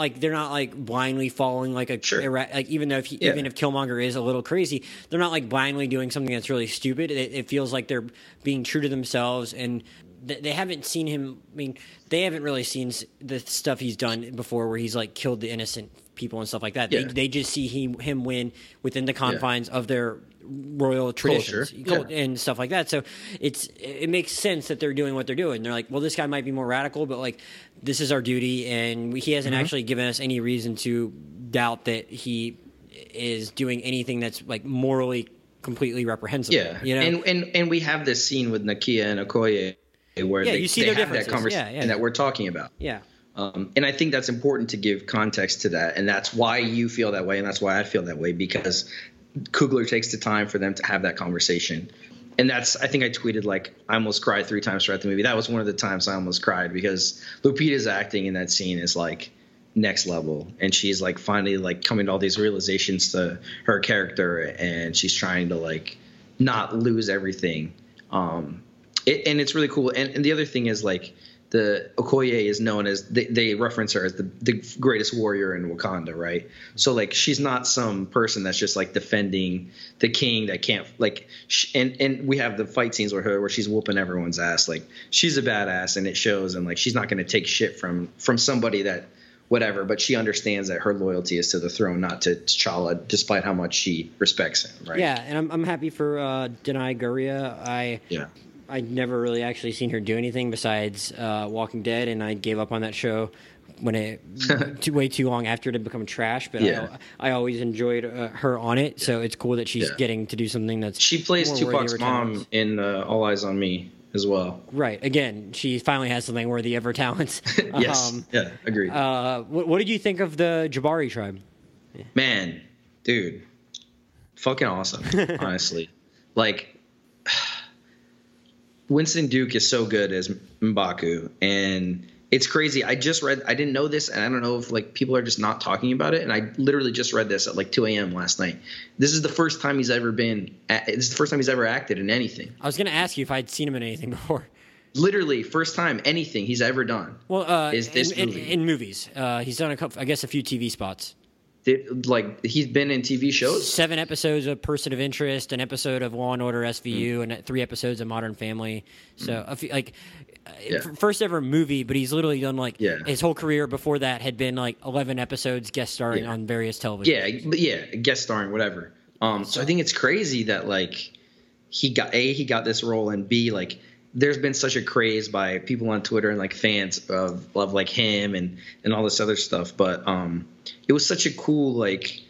like blindly following like a like even if Killmonger is a little crazy, they're not like blindly doing something that's really stupid. It feels like they're being true to themselves, and they haven't seen him. I mean, they haven't really seen the stuff he's done before, where he's like killed the innocent people and stuff like that. Yeah. They just see him win within the confines of their royal traditions and stuff like that. So it makes sense that they're doing what they're doing. They're like, well, this guy might be more radical, but like this is our duty, and he hasn't actually given us any reason to doubt that he is doing anything that's like morally completely reprehensible. Yeah, and we have this scene with Nakia and Okoye where they have that conversation that we're talking about. Yeah. And I think that's important to give context to that, and that's why you feel that way, and that's why I feel that way, because Coogler takes the time for them to have that conversation. And that's, I think I tweeted like I almost cried 3 times throughout the movie. That was one of the times I almost cried, because Lupita's acting in that scene is like next level, and she's like finally like coming to all these realizations to her character, and she's trying to like not lose everything. And it's really cool. And the other thing is like the Okoye is known as they reference her as the greatest warrior in Wakanda, right? So like she's not some person that's just like defending the king that can't like and we have the fight scenes with her where she's whooping everyone's ass. Like she's a badass, and it shows, and like she's not going to take shit from somebody that whatever, but she understands that her loyalty is to the throne, not to T'Challa, despite how much she respects him, right? Yeah, and I'm happy for Denai Guria. I'd never really actually seen her do anything besides Walking Dead, and I gave up on that show when it way too long after it had become trash. But I always enjoyed her on it, so it's cool that she's getting to do something that's she plays Tupac's mom in All Eyes on Me as well. Right. Again, she finally has something worthy of her talents. Yes. Yeah. Agreed. What did you think of the Jabari tribe? Man, dude, fucking awesome. Honestly, like. Winston Duke is so good as M'Baku, and it's crazy. I didn't know this, and I don't know if like people are just not talking about it. And I literally just read this at like 2 a.m. last night. This is the first time he's ever acted in anything. I was going to ask you if I'd seen him in anything before. Literally, first time anything he's ever done. Well, is this in movies? He's done a couple, I guess, a few TV spots. Like, he's been in TV shows. 7 episodes of Person of Interest, an episode of Law & Order SVU, and 3 episodes of Modern Family. So, first ever movie, but he's literally done, like, his whole career before that had been, like, 11 episodes guest starring on various television shows. Guest starring, whatever. So I think it's crazy that, like, he got this role, and B, like, there's been such a craze by people on Twitter and, like, fans of like him and all this other stuff. But it was such a cool, like,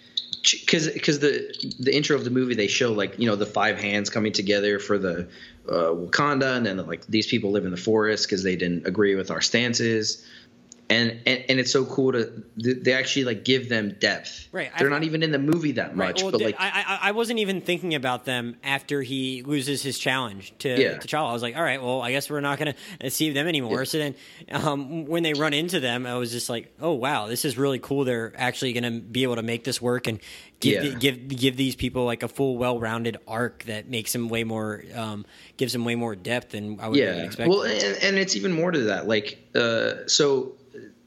because the intro of the movie, they show, like, you know, the 5 hands coming together for the Wakanda, and then, like, these people live in the forest because they didn't agree with our stances. And it's so cool to they actually, like, give them depth. Right, they're not even in the movie that much. Right, well, but like I wasn't even thinking about them after he loses his challenge to T'Challa. I was like, all right, well, I guess we're not going to see them anymore. Yeah. So then when they run into them, I was just like, oh wow, this is really cool. They're actually going to be able to make this work and give these people, like, a full, well-rounded arc that makes them way more gives them way more depth than I would have expected. Well, and it's even more to that. Like, so.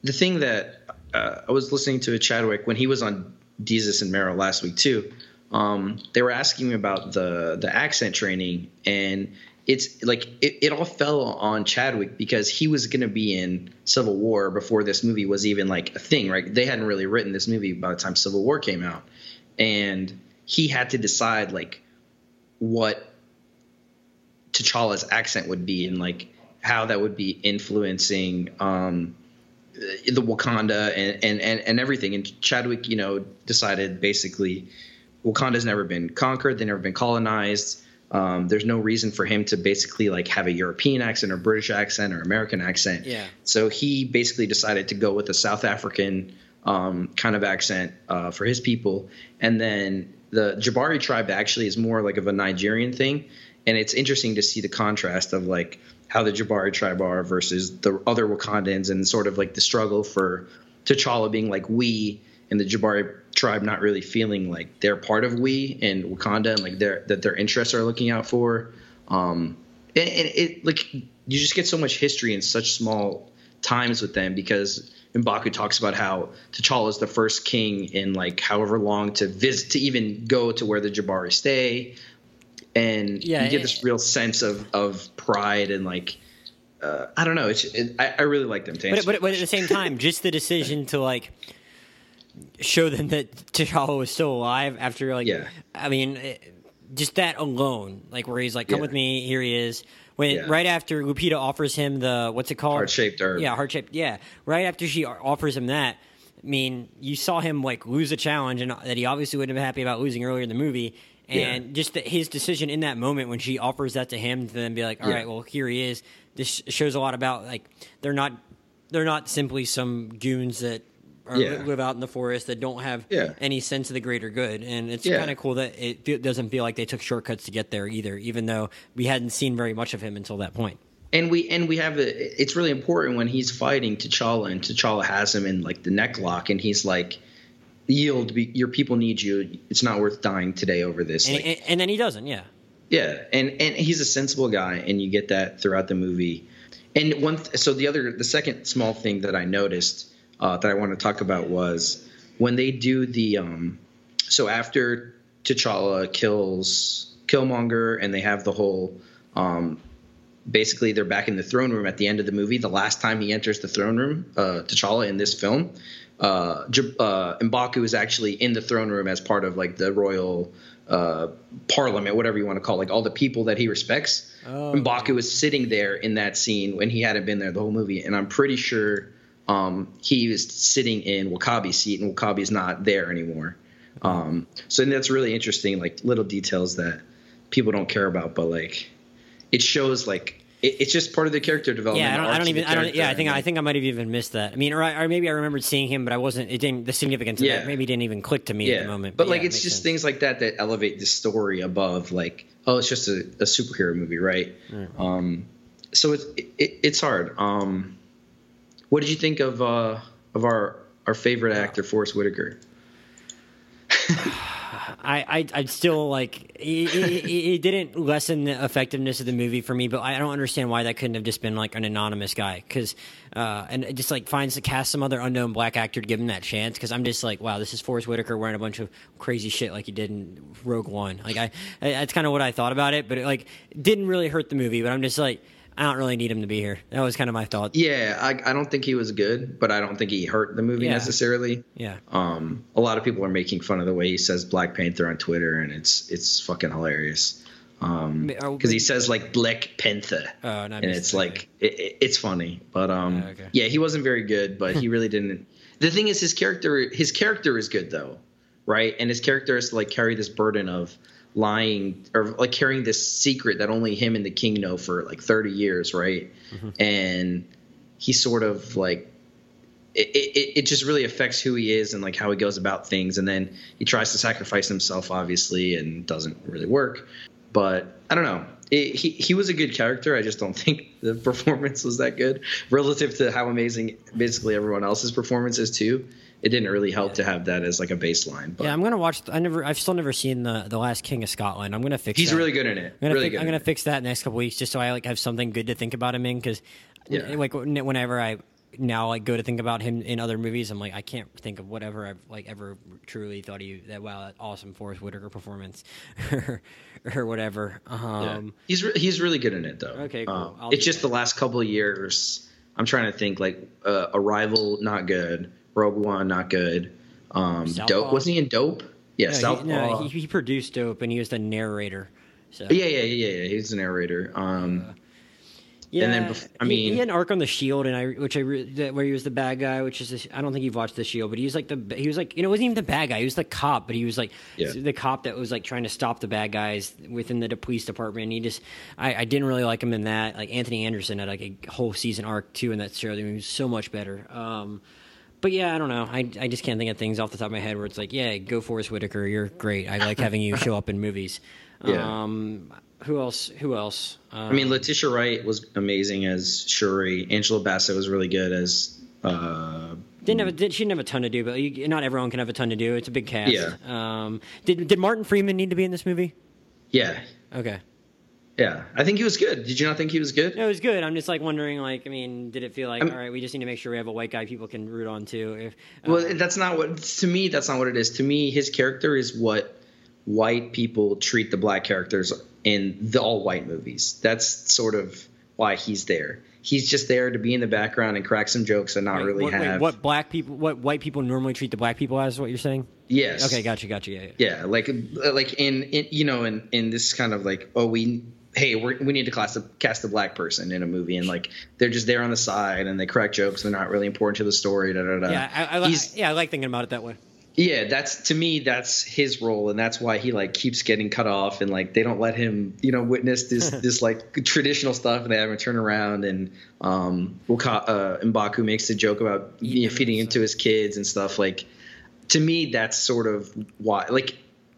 The thing that I was listening to Chadwick when he was on Desus and Mero last week too, they were asking him about the accent training, and it's like it all fell on Chadwick because he was going to be in Civil War before this movie was even, like, a thing, right? They hadn't really written this movie by the time Civil War came out, and he had to decide, like, what T'Challa's accent would be and, like, how that would be influencing the Wakanda and everything. And Chadwick, you know, decided basically Wakanda's never been conquered. They've never been colonized. There's no reason for him to basically, like, have a European accent or British accent or American accent. Yeah. So he basically decided to go with a South African kind of accent for his people. And then the Jabari tribe actually is more like of a Nigerian thing. And it's interesting to see the contrast of, like, how the Jabari tribe are versus the other Wakandans, and sort of, like, the struggle for T'Challa being like we, and the Jabari tribe not really feeling like they're part of we and Wakanda, and, like, their interests are looking out for. And it, like, you just get so much history in such small times with them, because M'Baku talks about how T'Challa is the first king in, like, however long to even go to where the Jabari stay. And you get this real sense of pride and, like, I don't know. I really like them. But at the same time, just the decision to, like, show them that T'Challa was still alive after, like, I mean, just that alone, like, where he's like, come with me, here he is. When right after Lupita offers him the, what's it called? Heart-shaped herb. Yeah, heart-shaped, yeah. Right after she offers him that, I mean, you saw him, like, lose a challenge and that he obviously wouldn't have been happy about losing earlier in the movie. And just his decision in that moment when she offers that to him, to then be like, all right, well, here he is. This shows a lot about, like, they're not simply some goons that are, live out in the forest that don't have any sense of the greater good. And it's kind of cool that it doesn't feel like they took shortcuts to get there either, even though we hadn't seen very much of him until that point. And we have – it's really important when he's fighting T'Challa, and T'Challa has him in, like, the neck lock, and he's like – yield, your people need you. It's not worth dying today over this. And, like, and then he doesn't. And he's a sensible guy, and you get that throughout the movie. And the second small thing that I noticed that I want to talk about was when they do the so after T'Challa kills Killmonger, and they have the whole basically they're back in the throne room at the end of the movie. The last time he enters the throne room, T'Challa in this film. M'Baku is actually in the throne room as part of, like, the royal parliament, whatever you want to call it, like all the people that he respects. M'Baku is sitting there in that scene when he hadn't been there the whole movie, and I'm pretty sure he was sitting in Wakabi's seat, and Wakabi's not there anymore. So that's really interesting, like, little details that people don't care about, but, like, it shows, like, it's just part of the character development. Yeah, I think I might have even missed that. I mean, or maybe I remembered seeing him, but I wasn't. It didn't. The significance of that maybe didn't even click to me at the moment. But like, it's just sense. Things like that that elevate the story above. Like, oh, it's just a superhero movie, right? Mm-hmm. So it's hard. What did you think of our favorite actor, Forrest Whitaker? I still like it didn't lessen the effectiveness of the movie for me, but I don't understand why that couldn't have just been like an anonymous guy, because and it just like finds to cast some other unknown black actor to give him that chance, because I'm just like, wow, this is Forrest Whitaker wearing a bunch of crazy shit like he did in Rogue One. Like I that's kind of what I thought about it, but it like didn't really hurt the movie. But I'm just like, I don't really need him to be here. That was kind of my thought. Yeah, I don't think he was good, but I don't think he hurt the movie necessarily. Yeah. A lot of people are making fun of the way he says Black Panther on Twitter, and it's fucking hilarious. Because he says like Black Panther, and it's like it's funny. But yeah, he wasn't very good, but he really didn't. The thing is, his character is good though, right? And his character is to, like, carry this burden of lying, or like carrying this secret that only him and the king know for like 30 years, right? Mm-hmm. And he sort of like it just really affects who he is and like how he goes about things, and then he tries to sacrifice himself obviously and doesn't really work. But I don't know, he was a good character. I just don't think the performance was that good relative to how amazing basically everyone else's performance is too. It didn't really help to have that as like a baseline. But. Yeah, I'm gonna watch. I've still never seen the Last King of Scotland. I'm gonna fix. He's that. Really good in it. I'm gonna fix that in the next couple weeks, just so I like have something good to think about him in. Because like whenever I now like go to think about him in other movies, I'm like, I can't think of whatever I've like ever truly thought of you that wow, that awesome Forrest Whitaker performance or whatever. He's really good in it though. Okay, cool. It's just that. The last couple of years. I'm trying to think like Arrival, not good. Rogue One, not good. Dope. Wasn't he in Dope? Yeah, no, Southpaw. He produced Dope, and he was the narrator. So. Yeah. He was the narrator. Yeah, and then he had an arc on The Shield, and where he was the bad guy, which is I don't think you've watched The Shield, but he wasn't even the bad guy. He was the cop, but he was like the cop that was like trying to stop the bad guys within the police department. And I didn't really like him in that. Like Anthony Anderson had like a whole season arc too in that show. He was so much better. But yeah, I don't know. I just can't think of things off the top of my head where it's like, yeah, go Forrest Whitaker, you're great. I like having you show up in movies. Yeah. Who else? Letitia Wright was amazing as Shuri. Angela Bassett was really good as. She didn't have a ton to do, but not everyone can have a ton to do. It's a big cast. Yeah. Did Martin Freeman need to be in this movie? Yeah. Okay. Yeah, I think he was good. Did you not think he was good? No, he was good. I'm just like wondering, like, did it feel like, all right, we just need to make sure we have a white guy people can root on too? That's not what it is. To me, his character is what white people treat the black characters in the all white movies. That's sort of why he's there. He's just there to be in the background and crack some jokes and not what white people normally treat the black people as, is what you're saying? Yes. Okay, gotcha. Yeah. Like in this kind of like, we need to cast a black person in a movie, and like they're just there on the side and they crack jokes. They're not really important to the story. Yeah, I like thinking about it that way. Yeah, that's his role, and that's why he like keeps getting cut off, and like they don't let him, witness this like traditional stuff, and they have him turn around, and M'Baku makes a joke about feeding into his kids and stuff. Like, to me, that's sort of why. Like,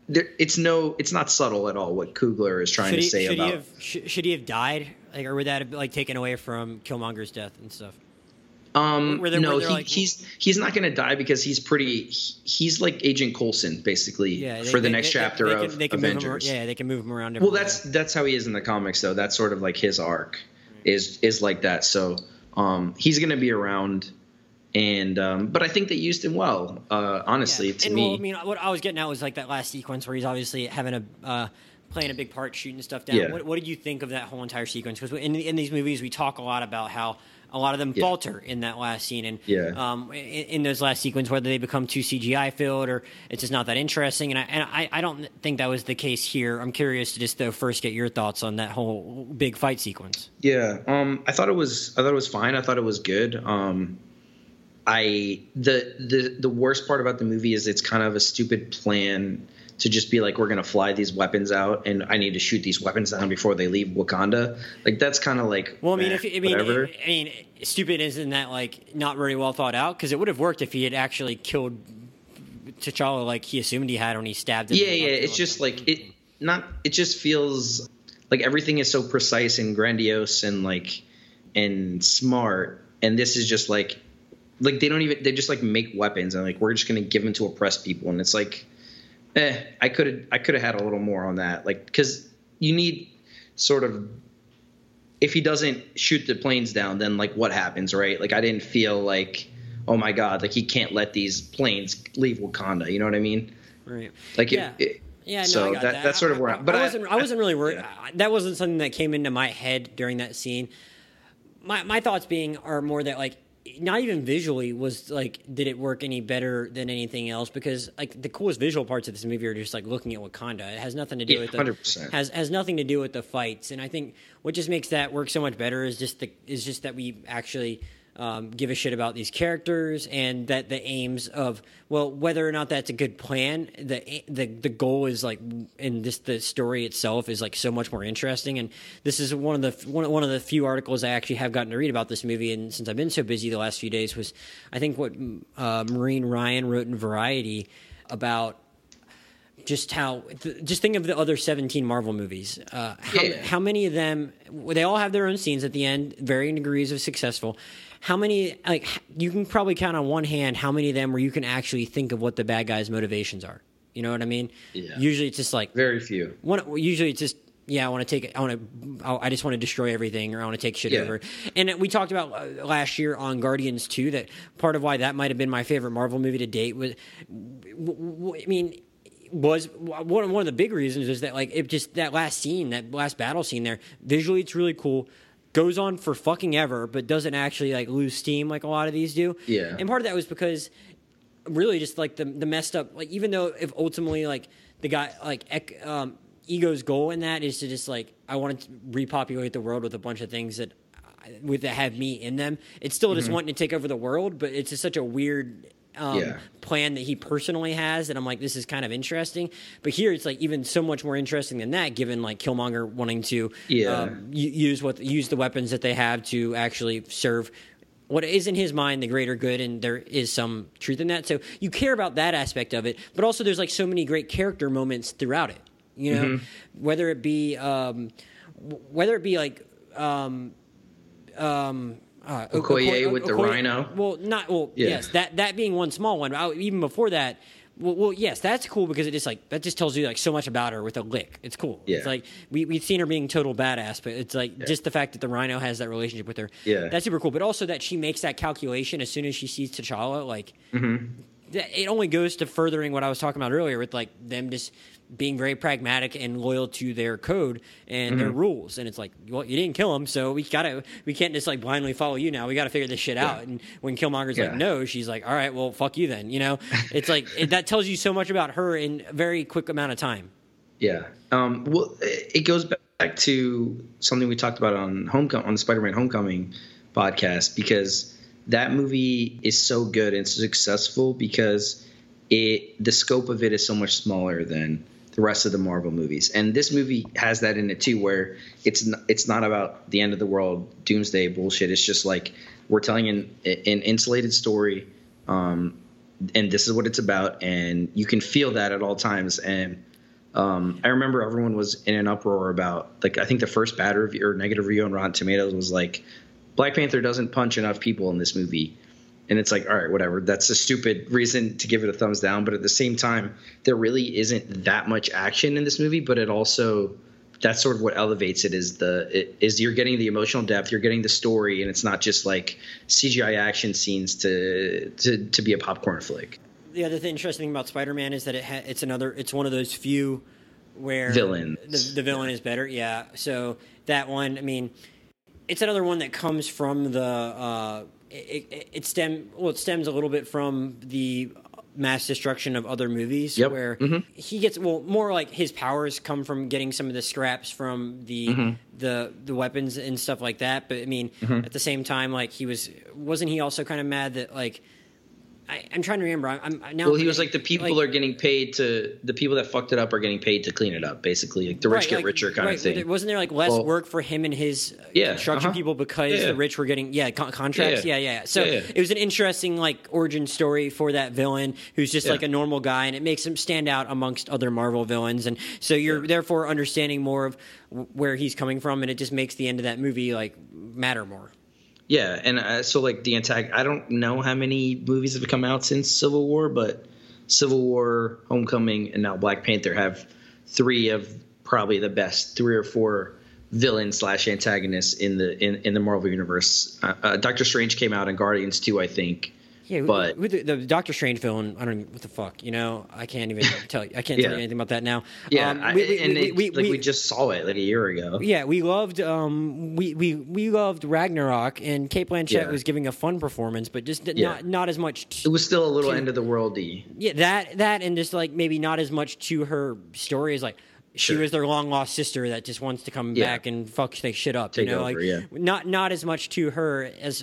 it's not subtle at all what Coogler is trying to say about. Should he have died? Like, or would that have been, like, taken away from Killmonger's death and stuff? He's not going to die, because he's like Agent Coulson basically for the next chapter of Avengers. They can move him around. Well, that's how he is in the comics though. That's sort of like his arc is like that. So, he's going to be around, and, but I think they used him well, honestly to me. Well, what I was getting at was like that last sequence where he's obviously playing a big part, shooting stuff down. Yeah. What did you think of that whole entire sequence? Because in these movies, we talk a lot about how a lot of them falter in that last scene, and in those last sequence, whether they become too CGI filled or it's just not that interesting. And I don't think that was the case here. I'm curious to just first get your thoughts on that whole big fight sequence. Yeah, I thought it was fine. I thought it was good. The worst part about the movie is it's kind of a stupid plan to just be like, we're going to fly these weapons out, and I need to shoot these weapons down before they leave Wakanda. Like, that's kind of like, well, whatever. Stupid isn't that, like, not very well thought out? Because it would have worked if he had actually killed T'Challa like he assumed he had when he stabbed him. Yeah. It's just like it just feels like everything is so precise and grandiose and like and smart, and this is just like they just like make weapons and like we're just going to give them to oppressed people, and it's like. I could have had a little more on that. Like, because you need sort of, if he doesn't shoot the planes down, then like what happens, right? Like, I didn't feel like, oh my God, like he can't let these planes leave Wakanda. You know what I mean? Right. Like, yeah. That's sort of where I'm. But I wasn't really worried. Yeah. That wasn't something that came into my head during that scene. My thoughts are more that, like, not even visually was like, did it work any better than anything else? Because like the coolest visual parts of this movie are just like looking at Wakanda. It has nothing to do with the 100%. Has nothing to do with the fights. And I think what just makes that work so much better is just that we actually give a shit about these characters, and that the aims of, well, whether or not that's a good plan, the goal is like, and just the story itself is like so much more interesting. And this is one of the few articles I actually have gotten to read about this movie. And since I've been so busy the last few days, was I think what Maureen Ryan wrote in Variety about just how, just think of the other 17 Marvel movies. How many of them? They all have their own scenes at the end, varying degrees of successful. How many, like, you can probably count on one hand how many of them where you can actually think of what the bad guy's motivations are. You know what I mean? Yeah. Usually it's just like very few. Usually it's just, yeah, I just want to destroy everything, or I want to take shit over. And we talked about last year on Guardians 2 that part of why that might have been my favorite Marvel movie to date was, I mean, was one of the big reasons is that like it just that last battle scene there, visually it's really cool. Goes on for fucking ever, but doesn't actually like lose steam like a lot of these do. Yeah. And part of that was because really just like the messed up, like, even though if ultimately like the guy, like Ego's goal in that is to just like, I want to repopulate the world with a bunch of things that have me in them. It's still just wanting to take over the world, but it's just such a weird plan that he personally has that I'm like, this is kind of interesting. But here it's like even so much more interesting than that, given like Killmonger wanting to use the weapons that they have to actually serve what is in his mind the greater good, and there is some truth in that. So you care about that aspect of it, but also there's like so many great character moments throughout it, you know, whether it be Okoye with the rhino. Yes, that being one small one. Even before that, yes, that's cool because it just like that just tells you like so much about her with a lick. It's cool. Yeah. It's like we've seen her being total badass, but it's like just the fact that the rhino has that relationship with her. Yeah, that's super cool. But also that she makes that calculation as soon as she sees T'Challa. Like it only goes to furthering what I was talking about earlier with like them just being very pragmatic and loyal to their code and their rules. And it's like, well, you didn't kill him, so we can't just like blindly follow you now. We gotta figure this shit out. And when Killmonger's like, no, she's like, all right, well, fuck you then, you know? It's like, that tells you so much about her in a very quick amount of time. Yeah. Well, it goes back to something we talked about on the Spider-Man Homecoming podcast, because that movie is so good and successful because the scope of it is so much smaller than the rest of the Marvel movies. And this movie has that in it too, where it's not about the end of the world, doomsday bullshit. It's just like, we're telling an insulated story, and this is what it's about, and you can feel that at all times. And I remember everyone was in an uproar about, like, I think the first bad review or negative review on Rotten Tomatoes was like, Black Panther doesn't punch enough people in this movie. And it's like, all right, whatever. That's a stupid reason to give it a thumbs down. But at the same time, there really isn't that much action in this movie. But it also, that's sort of what elevates it, is you're getting the emotional depth, you're getting the story, and it's not just like CGI action scenes to be a popcorn flick. The other thing, interesting thing about Spider-Man is that it's one of those few where villains. The villain is better. Yeah. So that one, I mean, it's another one that comes from the. It stems a little bit from the mass destruction of other movies, where he gets more like his powers come from getting some of the scraps from the weapons and stuff like that. But I mean, at the same time, like wasn't he also kind of mad that like. I'm trying to remember. He was like, the people are getting paid to – the people that fucked it up are getting paid to clean it up, basically. Like, the rich get richer kind of thing. Wasn't there like less work for him and his construction people because the rich were getting – contracts? Yeah. So it was an interesting like origin story for that villain who's just like a normal guy, and it makes him stand out amongst other Marvel villains. And so you're therefore understanding more of where he's coming from, and it just makes the end of that movie like matter more. Yeah, and so like I don't know how many movies have come out since Civil War, but Civil War, Homecoming, and now Black Panther have three of probably the best three or four villains slash antagonists in the Marvel universe. Doctor Strange came out in Guardians too, I think. Yeah, but the Doctor Strange villain, I don't know what the fuck, you know. I can't even tell you. I can't tell you anything about that now. Yeah, we just saw it like a year ago. Yeah, we loved we loved Ragnarok, and Cate Blanchett was giving a fun performance, but just not as much. It was still a little end of the world-y. Yeah, that and just like maybe not as much to her story as like. She was their long lost sister that just wants to come back and fuck things shit up. Take you know, over, like not as much to her as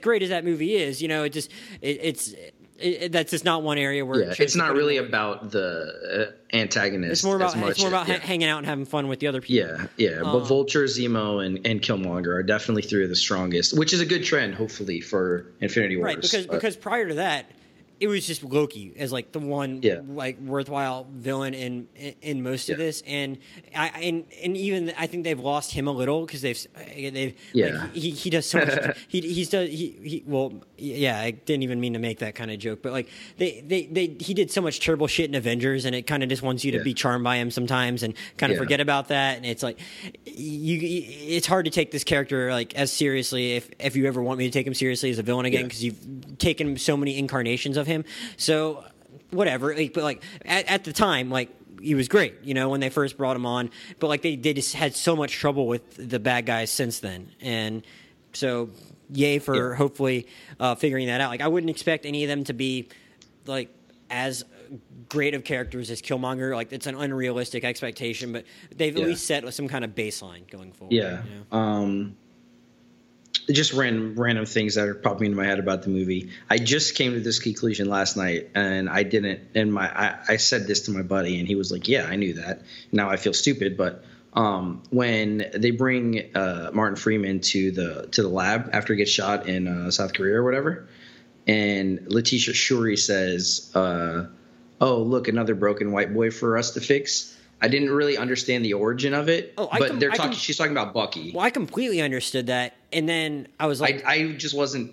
great as that movie is. You know, it just it's that's just not one area where it's not really about the antagonist. It's more about hanging out and having fun with the other people. Yeah. But Vulture, Zemo, and Killmonger are definitely three of the strongest, which is a good trend, hopefully, for Infinity Wars. Right, because prior to that. It was just Loki as like the one like worthwhile villain in most of this, and I think they've lost him a little because they've like, he does so much I didn't even mean to make that kind of joke, but like he did so much terrible shit in Avengers, and it kind of just wants you to be charmed by him sometimes and kind of forget about that, and it's like it's hard to take this character like as seriously if you ever want me to take him seriously as a villain again because you've taken so many incarnations of him. So whatever, like, but like at the time, like he was great, you know, when they first brought him on, but like they just had so much trouble with the bad guys since then, and so yay for hopefully figuring that out. Like I wouldn't expect any of them to be like as great of characters as Killmonger. Like it's an unrealistic expectation, but they've at least set some kind of baseline going forward. You know? Just random things that are popping into my head about the movie. I just came to this conclusion last night, and I didn't. And I said this to my buddy, and he was like, "Yeah, I knew that." Now I feel stupid, but when they bring Martin Freeman to the lab after he gets shot in South Korea or whatever, and Letitia Shuri says, "Oh, look, another broken white boy for us to fix." I didn't really understand the origin of it, she's talking about Bucky. Well, I completely understood that, and then I was like, I just wasn't.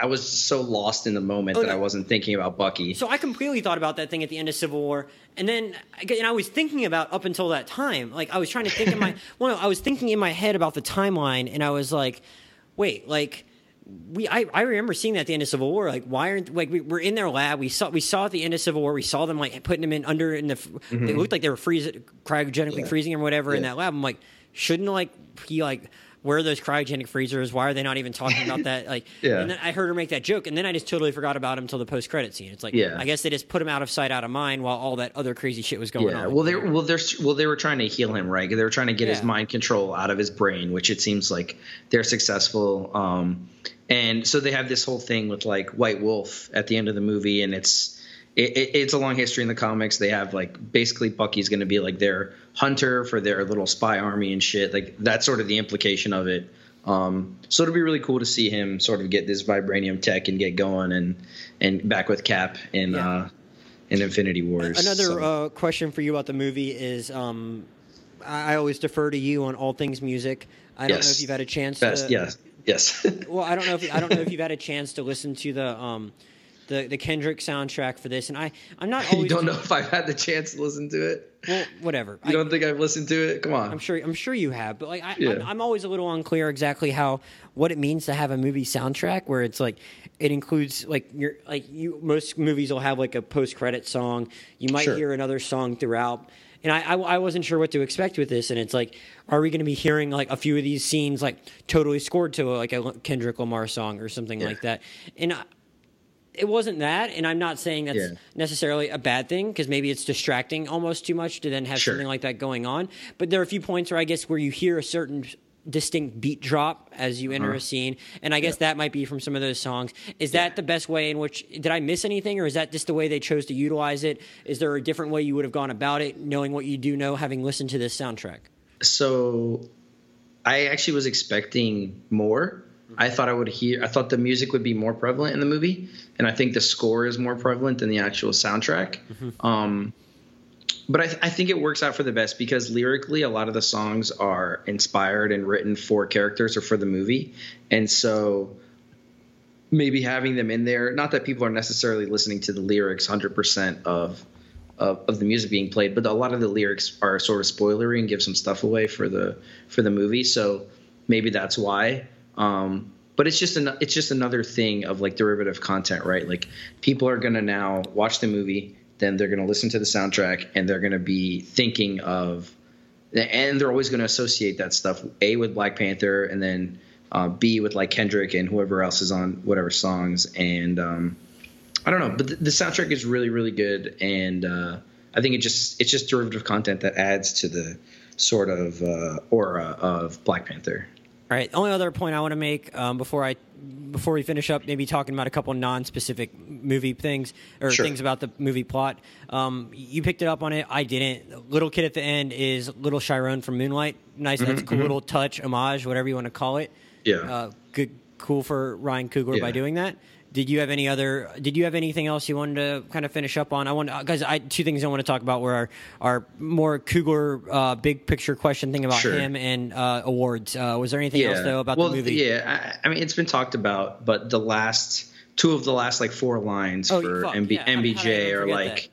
I was so lost in the moment I wasn't thinking about Bucky. So I completely thought about that thing at the end of Civil War, and then I was thinking about up until that time, like I was trying to think in my I was thinking in my head about the timeline, and I was like, wait, like. I remember seeing that at the end of Civil War. Like, why aren't we're in their lab? We saw at the end of Civil War. We saw them like putting them in under in the. They looked like they were cryogenically freezing or whatever in that lab. I'm like, shouldn't like he like where are those cryogenic freezers? Why are they not even talking about that? Like, and then I heard her make that joke, and then I just totally forgot about him until the post credit scene. It's like, I guess they just put him out of sight, out of mind, while all that other crazy shit was going on. Well, they were trying to heal him, right? They were trying to get his mind control out of his brain, which it seems like they're successful. And so they have this whole thing with like White Wolf at the end of the movie, and it's a long history in the comics. They have like basically Bucky's going to be like their hunter for their little spy army and shit. Like that's sort of the implication of it. So it'll be really cool to see him sort of get this vibranium tech and get going and back with Cap in Infinity Wars. Another question for you about the movie is I always defer to you on all things music. I don't know if you've had a chance. Yes. Well, I don't know if you've had a chance to listen to the Kendrick soundtrack for this, and I'm not always. You don't know if I've had the chance to listen to it. Well, whatever. You don't think I've listened to it? Come on. I'm sure you have, but like I'm always a little unclear exactly what it means to have a movie soundtrack where it's like it includes like most movies will have like a post credit song. You might hear another song throughout. And I wasn't sure what to expect with this, and it's like, are we going to be hearing like a few of these scenes like totally scored to like a Kendrick Lamar song or something like that? And it wasn't that, and I'm not saying that's necessarily a bad thing because maybe it's distracting almost too much to then have something like that going on. But there are a few points where I guess where you hear a certain distinct beat drop as you enter a scene, and I guess that might be from some of those songs. Is that the best way in which – did I miss anything, or is that just the way they chose to utilize it? Is there a different way you would have gone about it knowing what you do know having listened to this soundtrack? So I actually was expecting more. I thought the music would be more prevalent in the movie, and I think the score is more prevalent than the actual soundtrack. But I think it works out for the best because lyrically, a lot of the songs are inspired and written for characters or for the movie, and so maybe having them in there. Not that people are necessarily listening to the lyrics 100% of the music being played, but a lot of the lyrics are sort of spoilery and give some stuff away for the movie. So maybe that's why. But it's just another thing of like derivative content, right? Like people are gonna now watch the movie, then they're gonna listen to the soundtrack, and they're gonna be thinking of, and they're always gonna associate that stuff A with Black Panther, and then B with like Kendrick and whoever else is on whatever songs. And I don't know, but the soundtrack is really, really good, and I think it's just derivative content that adds to the sort of aura of Black Panther. All right, only other point I want to make before we finish up, maybe talking about a couple non-specific movie things or things about the movie plot. You picked it up on it. I didn't. Little kid at the end is little Chiron from Moonlight. Nice, that's a cool little touch, homage, whatever you want to call it. Yeah. Good, cool for Ryan Coogler by doing that. Did you have anything else you wanted to kind of finish up on? Two things I want to talk about were our more Coogler big picture question thing about him and awards. Was there anything else though about the movie? Yeah, I mean it's been talked about, but the last two of the last like four lines for MBJ are like,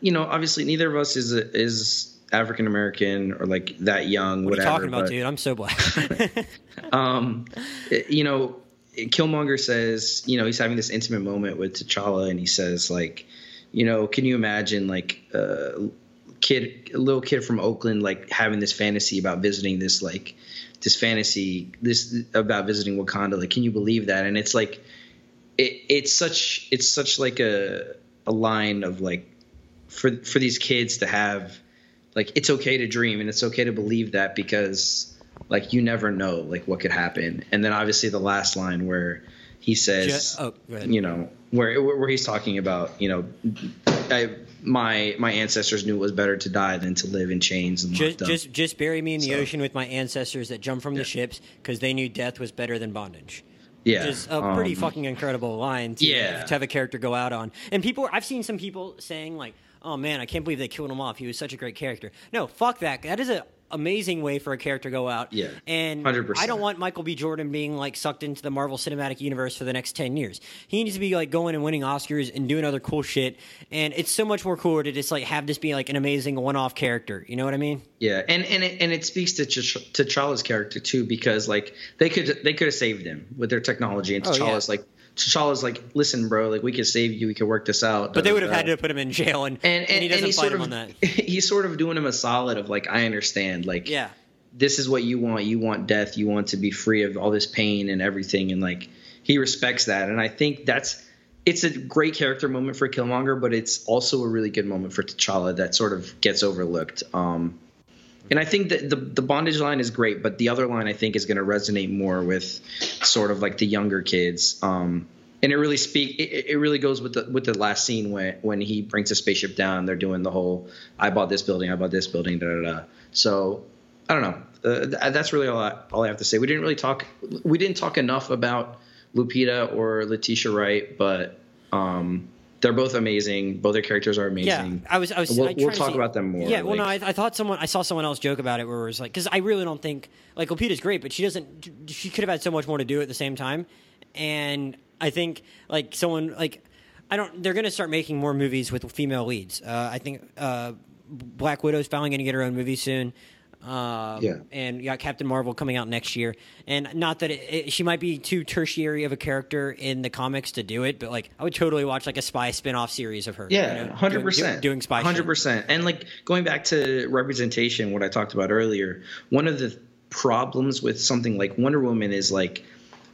you know, obviously neither of us is African American or like that young. What are you talking about, dude? I'm so black. You know. Killmonger says, you know, he's having this intimate moment with T'Challa, and he says, like, you know, can you imagine, like, a little kid from Oakland, like, having this fantasy about visiting about visiting Wakanda? Like, can you believe that? And it's like, it's such like a line of like, for these kids to have, like, it's okay to dream and it's okay to believe that, because like you never know, like what could happen. And then obviously the last line where he says, you know, where he's talking about, you know, my ancestors knew it was better to die than to live in chains and just bury me in the ocean with my ancestors that jumped from the ships because they knew death was better than bondage. Yeah, which is a pretty fucking incredible line to have a character go out on. And I've seen some people saying like, oh man, I can't believe they killed him off. He was such a great character. No, fuck that. That is an amazing way for a character to go out. Yeah, and 100%. I don't want Michael B. Jordan being like sucked into the Marvel Cinematic Universe for the next 10 years. He needs to be like going and winning Oscars and doing other cool shit. And it's so much more cooler to just like have this be like an amazing one-off character. You know what I mean? Yeah, and it speaks to T'Challa's character too, because like they could have saved him with their technology, and T'Challa's like, listen, bro, like we can save you, we can work this out. But they would have had to put him in jail, and he doesn't fight him on that. He's sort of doing him a solid of like, I understand, like, this is what you want. You want death. You want to be free of all this pain and everything. And like, he respects that. And I think it's a great character moment for Killmonger, but it's also a really good moment for T'Challa that sort of gets overlooked. And I think that the bondage line is great, but the other line I think is going to resonate more with sort of like the younger kids. And it really really goes with the last scene when he brings a spaceship down. They're doing the whole "I bought this building, I bought this building," da da da. So I don't know. That's really all I have to say. We didn't talk enough about Lupita or Letitia Wright, but they're both amazing. Both their characters are amazing. Yeah, we'll talk about them more. Yeah, well, like, no, I saw someone else joke about it where it was like, because I really don't think like Lupita's great, but she could have had so much more to do at the same time. And I think like someone like they're gonna start making more movies with female leads. I think Black Widow's finally gonna get her own movie soon. And you got Captain Marvel coming out next year, and not that she might be too tertiary of a character in the comics to do it, but like I would totally watch like a spy spinoff series of her. Yeah, you know, 100% doing spy 100%. Shit. And like going back to representation, what I talked about earlier, one of the problems with something like Wonder Woman is like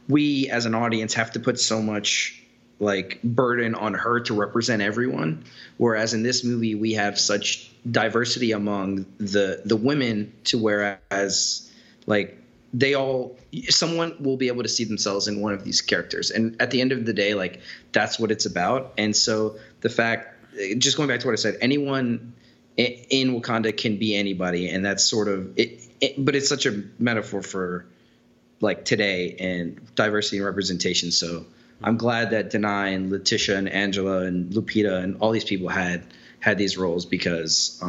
we as an audience have to put so much like burden on her to represent everyone, whereas in this movie we have such diversity among the women to whereas like someone will be able to see themselves in one of these characters, and at the end of the day like that's what it's about. And so the fact, just going back to what I said, anyone in Wakanda can be anybody, and that's sort of it but it's such a metaphor for like today and diversity and representation. So I'm glad that Denai and Letitia and Angela and Lupita and all these people had these roles, because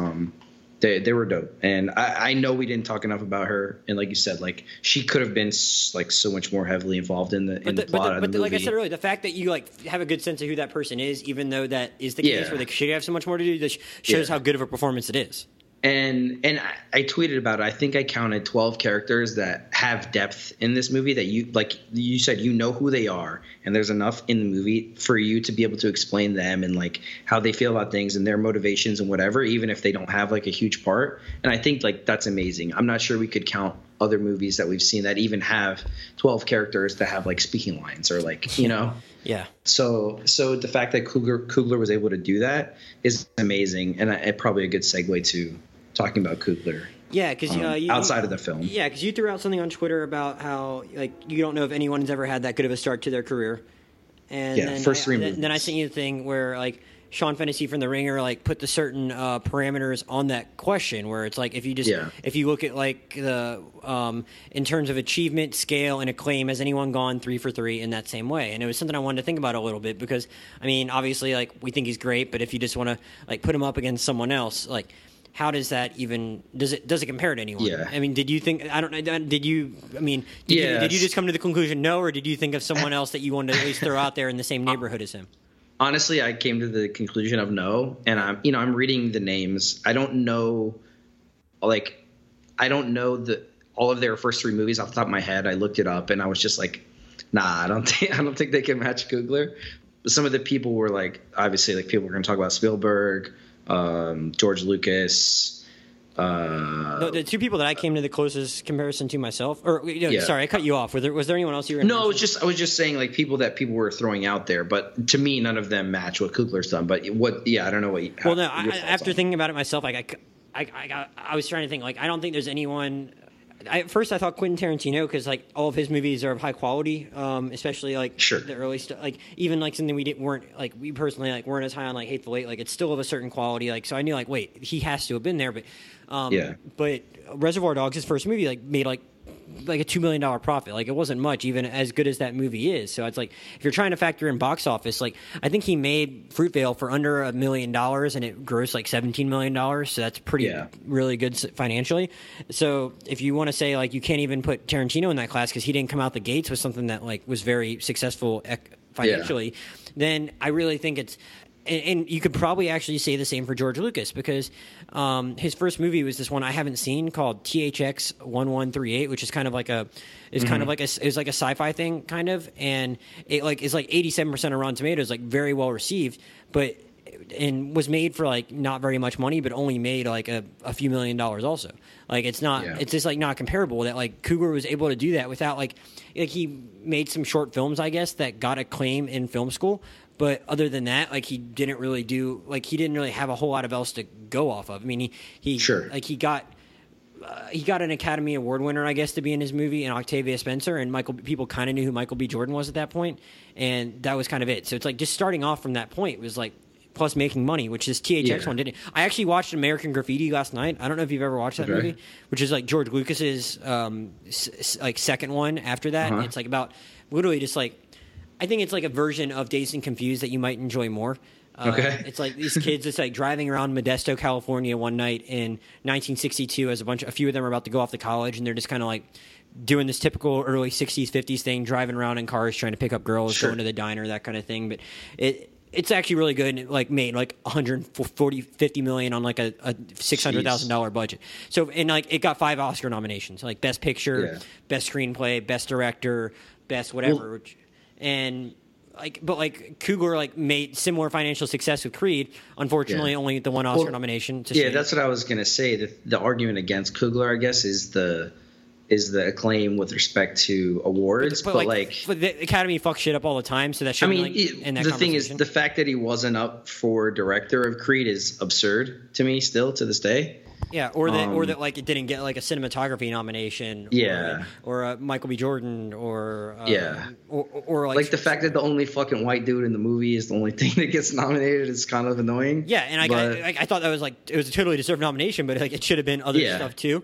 They were dope. And I know we didn't talk enough about her. And like you said, like she could have been like so much more heavily involved in the plot of the movie. But like I said earlier, the fact that you like have a good sense of who that person is, even though that is the case where they should have so much more to do, that shows how good of a performance it is. And I tweeted about it. I think I counted 12 characters that have depth in this movie that you – like you said, you know who they are, and there's enough in the movie for you to be able to explain them and like how they feel about things and their motivations and whatever, even if they don't have like a huge part. And I think like that's amazing. I'm not sure we could count other movies that we've seen that even have 12 characters that have like speaking lines or like, you know. Yeah. So the fact that Coogler was able to do that is amazing, and probably a good segue to – talking about Coogler. Yeah, because outside of the film. Yeah, because you threw out something on Twitter about how like you don't know if anyone's ever had that good of a start to their career. And yeah, then I sent you the thing where like Sean Fennessy from The Ringer like put the certain parameters on that question where it's like if you just if you look at like the in terms of achievement, scale, and acclaim, has anyone gone 3 for 3 in that same way? And it was something I wanted to think about a little bit because I mean obviously like we think he's great, but if you just want to like put him up against someone else, like how does that even – does it compare to anyone? Yeah. I mean, did you think – I don't know. Did you – I mean, did you just come to the conclusion no, or did you think of someone else that you wanted to at least throw out there in the same neighborhood as him? Honestly, I came to the conclusion of no, and I'm reading the names. I don't know – like I don't know all of their first three movies off the top of my head. I looked it up, and I was just like, nah, I don't think they can match Coogler. But some of the people were like – obviously, like people were going to talk about Spielberg – George Lucas. The two people that I came to the closest comparison to myself, or sorry, I cut you off. Was there anyone else you were? No, I was just saying like people were throwing out there, but to me, none of them match what Coogler's done. But I don't know what. Well, no, after thinking about it myself, like I was trying to think like I don't think there's anyone. At first, I thought Quentin Tarantino because like all of his movies are of high quality, especially like the early stuff. Like even like something we personally weren't as high on like Hateful Eight. Like it's still of a certain quality. Like so, I knew like wait, he has to have been there. But but Reservoir Dogs, his first movie, like made like a $2 million profit. Like it wasn't much, even as good as that movie is. So it's like if you're trying to factor in box office, like I think he made Fruitvale for under $1 million and it grossed like $17 million. So that's pretty really good financially. So if you want to say like you can't even put Tarantino in that class because he didn't come out the gates with something that like was very successful financially, then I really think it's – and you could probably actually say the same for George Lucas because his first movie was this one I haven't seen called THX 1138, which is kind of like a it's like a sci-fi thing kind of, and it like is like 87% of Rotten Tomatoes, like very well received, but and was made for like not very much money, but only made like a few $1 million also. Like it's not it's just like not comparable that like Coogler was able to do that without like he made some short films I guess that got acclaim in film school. But other than that, like he didn't really do – like he didn't really have a whole lot of else to go off of. I mean he like he got an Academy Award winner I guess to be in his movie, and Octavia Spencer, and people kind of knew who Michael B. Jordan was at that point, and that was kind of it. So it's like just starting off from that point was like plus making money, which is THX one didn't. I actually watched American Graffiti last night. I don't know if you've ever watched that movie, which is like George Lucas's like second one after that. And it's like about literally just like – I think it's like a version of Dazed and Confused that you might enjoy more. It's like these kids just like driving around Modesto, California one night in 1962 as a few of them are about to go off to college, and they're just kind of like doing this typical early 60s, 50s thing, driving around in cars, trying to pick up girls, going to the diner, that kind of thing. But it's actually really good, and it like made like $140-50 million on like a $600,000 budget. So and like it got 5 Oscar nominations, like Best Picture, Best Screenplay, Best Director, Best whatever. And like, but like Coogler like made similar financial success with Creed. Unfortunately, only the one Oscar nomination. That's what I was gonna say. The argument against Coogler, I guess, is the acclaim with respect to awards. But the Academy fucks shit up all the time, so that should in that the thing is the fact that he wasn't up for director of Creed is absurd to me still to this day. Yeah, or that like it didn't get like a cinematography nomination. Or Michael B. Jordan, or like the fact that the only fucking white dude in the movie is the only thing that gets nominated is kind of annoying. Yeah, and I thought that was like it was a totally deserved nomination, but like it should have been other stuff too.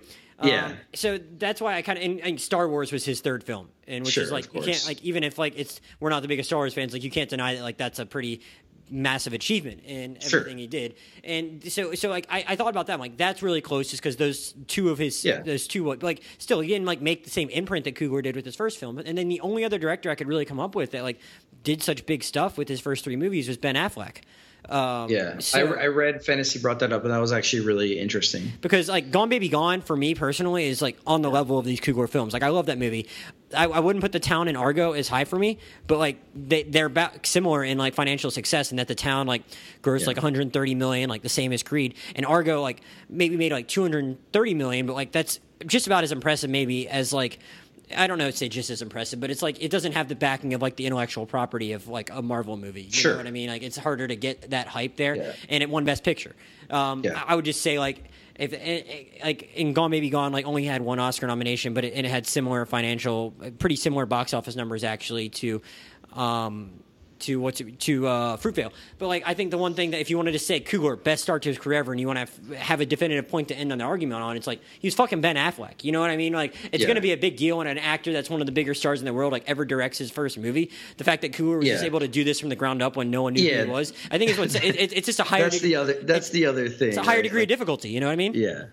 So that's why I kind of and Star Wars was his third film, and which is like you can't like even if like it's we're not the biggest Star Wars fans, like you can't deny that like that's a pretty massive achievement in everything he did. And so like I thought about that. I'm like, that's really close, just because those two of his like, still, he didn't like make the same imprint that Coogler did with his first film. And then the only other director I could really come up with that like did such big stuff with his first three movies was Ben Affleck. I read Fantasy brought that up, and that was actually really interesting, because like Gone Baby Gone for me personally is like on the level of these Coogler films. Like, I love that movie. I wouldn't put The Town and Argo as high for me, but like they're about similar in like financial success, and that The Town like grossed like $130 million, like the same as Creed, and Argo like maybe made like $230 million, but like that's just about as impressive maybe as like, I don't know if say just as impressive, but it's like it doesn't have the backing of like the intellectual property of like a Marvel movie. You know what I mean? Like, it's harder to get that hype there, and it won Best Picture. I would just say like if like in Gone Baby Gone like only had one Oscar nomination, but it had similar financial, pretty similar box office numbers actually to Fruitvale. But like I think the one thing that if you wanted to say Coogler best start to his career ever, and you want to have a definitive point to end on the argument on, it's like he was fucking Ben Affleck. You know what I mean? Like, it's going to be a big deal when an actor that's one of the bigger stars in the world like ever directs his first movie. The fact that Coogler was just able to do this from the ground up when no one knew who he was, I think is what's it's just a higher. That's the other thing. It's a higher degree of difficulty. You know what I mean? Yeah.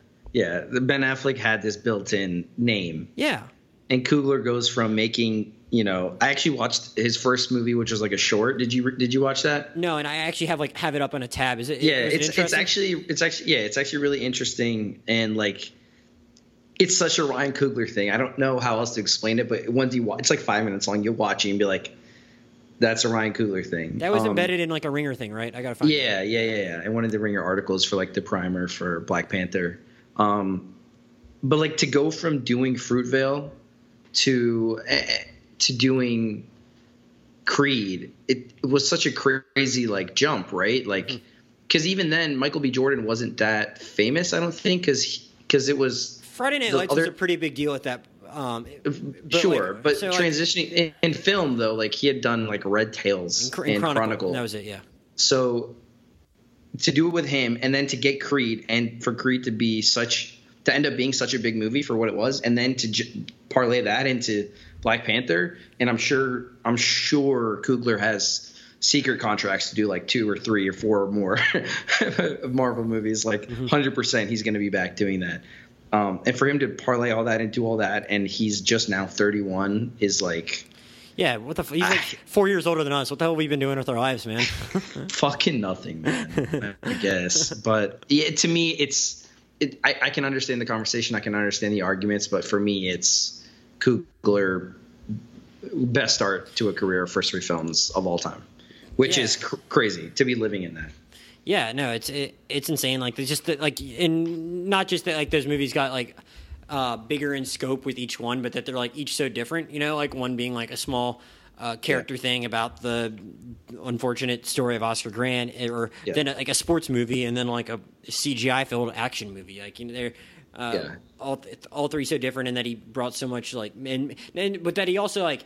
Ben Affleck had this built-in name. Yeah. And Coogler goes from making. You know, I actually watched his first movie, which was like a short. Did you watch that? No, and I actually have it up on a tab. Is it? Yeah, it's actually really interesting, and like, it's such a Ryan Coogler thing. I don't know how else to explain it, but once you watch, it's like 5 minutes long. You'll watch it and be like, "That's a Ryan Coogler thing." That was embedded in like a Ringer thing, right? I gotta find. Yeah. I wanted the Ringer articles for like the primer for Black Panther, but like to go from doing Fruitvale to doing Creed, it was such a crazy like jump, right? Like, because even then Michael B. Jordan wasn't that famous, I don't think, because it was Friday Night Lights was a pretty big deal at that. But transitioning like, in film though, like he had done like Red Tails and Chronicle. That was it, yeah. So to do it with him, and then to get Creed, and for Creed to be to end up being such a big movie for what it was, and then to parlay that into Black Panther, and I'm sure Coogler has secret contracts to do like 2 or 3 or 4 or more Marvel movies. Like 100% he's going to be back doing that. And for him to parlay all that and do all that, and he's just now 31, is like, yeah, what the fuck? He's like 4 years older than us. What the hell have we been doing with our lives, man? Fucking nothing, man. I guess, but yeah, to me, I can understand the conversation, I can understand the arguments, but for me, it's Coogler best start to a career of first three films of all time, which is crazy to be living in that. Yeah, no, it's insane. Like, it's just that, like, and not just that, like those movies got like bigger in scope with each one, but that they're like each so different. You know, like one being like a small character thing about the unfortunate story of Oscar Grant, or then like a sports movie, and then like a CGI filled action movie. Like, you know, they're. All three so different, and that he brought so much like, and but that he also like,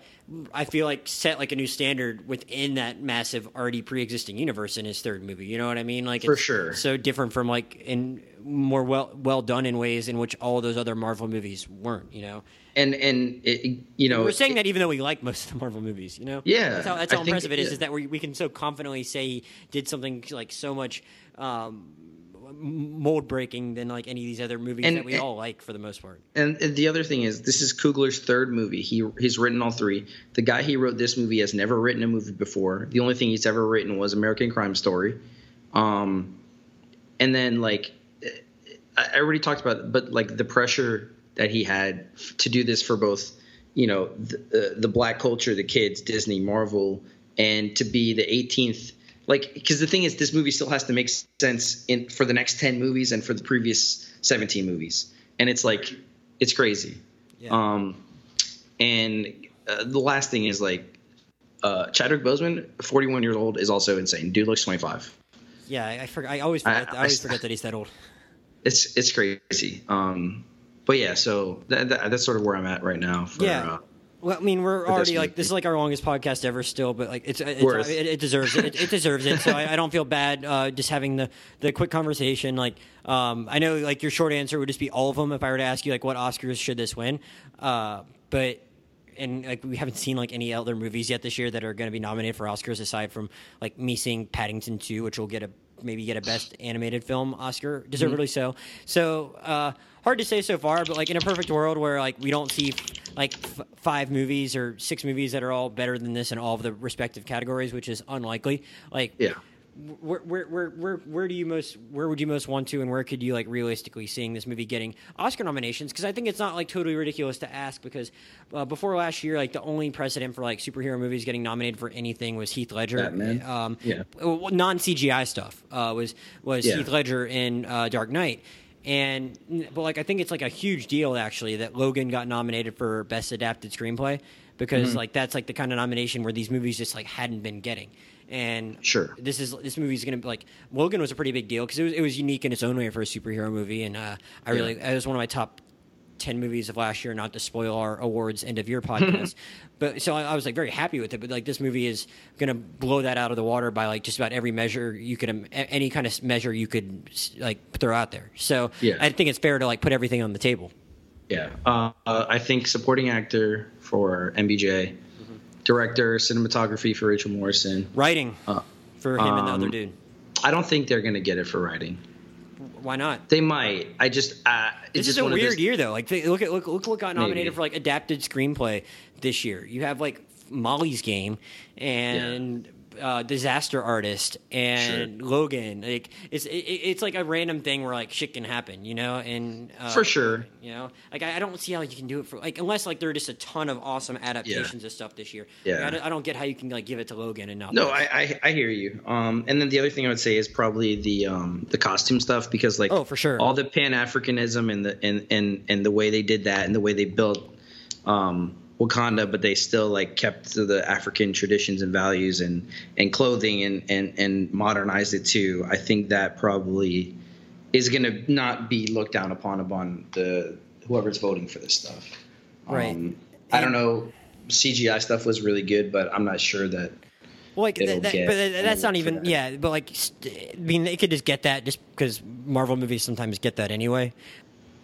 I feel like set like a new standard within that massive already pre-existing universe in his third movie. You know what I mean? Like, for sure, so different from like in more well done in ways in which all those other Marvel movies weren't. You know, and it, you know, we're saying that even though we like most of the Marvel movies, you know, that's how impressive it is that we can so confidently say he did something like so much. Mold breaking than like any of these other movies that we all like for the most part. And the other thing is, this is Coogler's third movie. He's written all three. The guy he wrote this movie has never written a movie before. The only thing he's ever written was American Crime Story. And then like I already talked about it, but like the pressure that he had to do this for both, you know, the black culture, the kids, Disney, Marvel, and to be the 18th. Like, because the thing is, this movie still has to make sense for the next 10 movies and for the previous 17 movies, and it's like, it's crazy. Yeah. And the last thing is like, Chadwick Boseman, 41 years old, is also insane. Dude looks 25. Yeah, I always forget that he's that old. It's crazy. But yeah, so that's sort of where I'm at right now. Well, I mean, we're already like, this is like our longest podcast ever still, but like it deserves it. It deserves it. So I don't feel bad just having the quick conversation. Like, I know like your short answer would just be all of them if I were to ask you like what Oscars should this win, but and like we haven't seen like any other movies yet this year that are going to be nominated for Oscars aside from like me seeing Paddington 2, which will get a maybe get a Best Animated Film Oscar, deservedly so. So hard to say so far, but like in a perfect world where like we don't see like five movies or six movies that are all better than this in all of the respective categories, which is unlikely. Like yeah. Where would you most want to, and where could you like realistically seeing this movie getting Oscar nominations? Because I think it's not like totally ridiculous to ask, because before last year, like the only precedent for like superhero movies getting nominated for anything was Heath Ledger, Batman. Non CGI stuff was Heath Ledger in Dark Knight. But like I think it's like a huge deal actually that Logan got nominated for Best Adapted Screenplay, because like that's like the kind of nomination where these movies just like hadn't been getting. And sure, this movie is going to be like Logan was a pretty big deal because it was unique in its own way for a superhero movie, and it was one of my top 10 movies of last year. Not to spoil our awards end of year podcast, but so I was like very happy with it. But like this movie is going to blow that out of the water by like just about every measure you could, any kind of measure you could like throw out there. So yeah. I think it's fair to like put everything on the table. Yeah, I think supporting actor for MBJ. Director, cinematography for Rachel Morrison. Writing for him and the other dude. I don't think they're going to get it for writing. Why not? They might. I just it's this just is a one weird year though. Like look what got nominated for like adapted screenplay this year. You have like Molly's Game and Disaster Artist and Logan. Like it's like a random thing where like shit can happen, you know. And for sure, you know, like I don't see how you can do it for like unless like there are just a ton of awesome adaptations of stuff this year. Yeah, like, I don't get how you can like give it to Logan and not. No, I hear you. And then the other thing I would say is probably the costume stuff, because like for sure all the Pan-Africanism and the way they did that and the way they built Wakanda, but they still like kept the African traditions and values and clothing and modernized it too. I think that probably is going to not be looked down upon the whoever's voting for this stuff. Right. I don't know. CGI stuff was really good, but I'm not sure that. Well, like that's not even that. Yeah. But like, I mean, they could just get that just because Marvel movies sometimes get that anyway.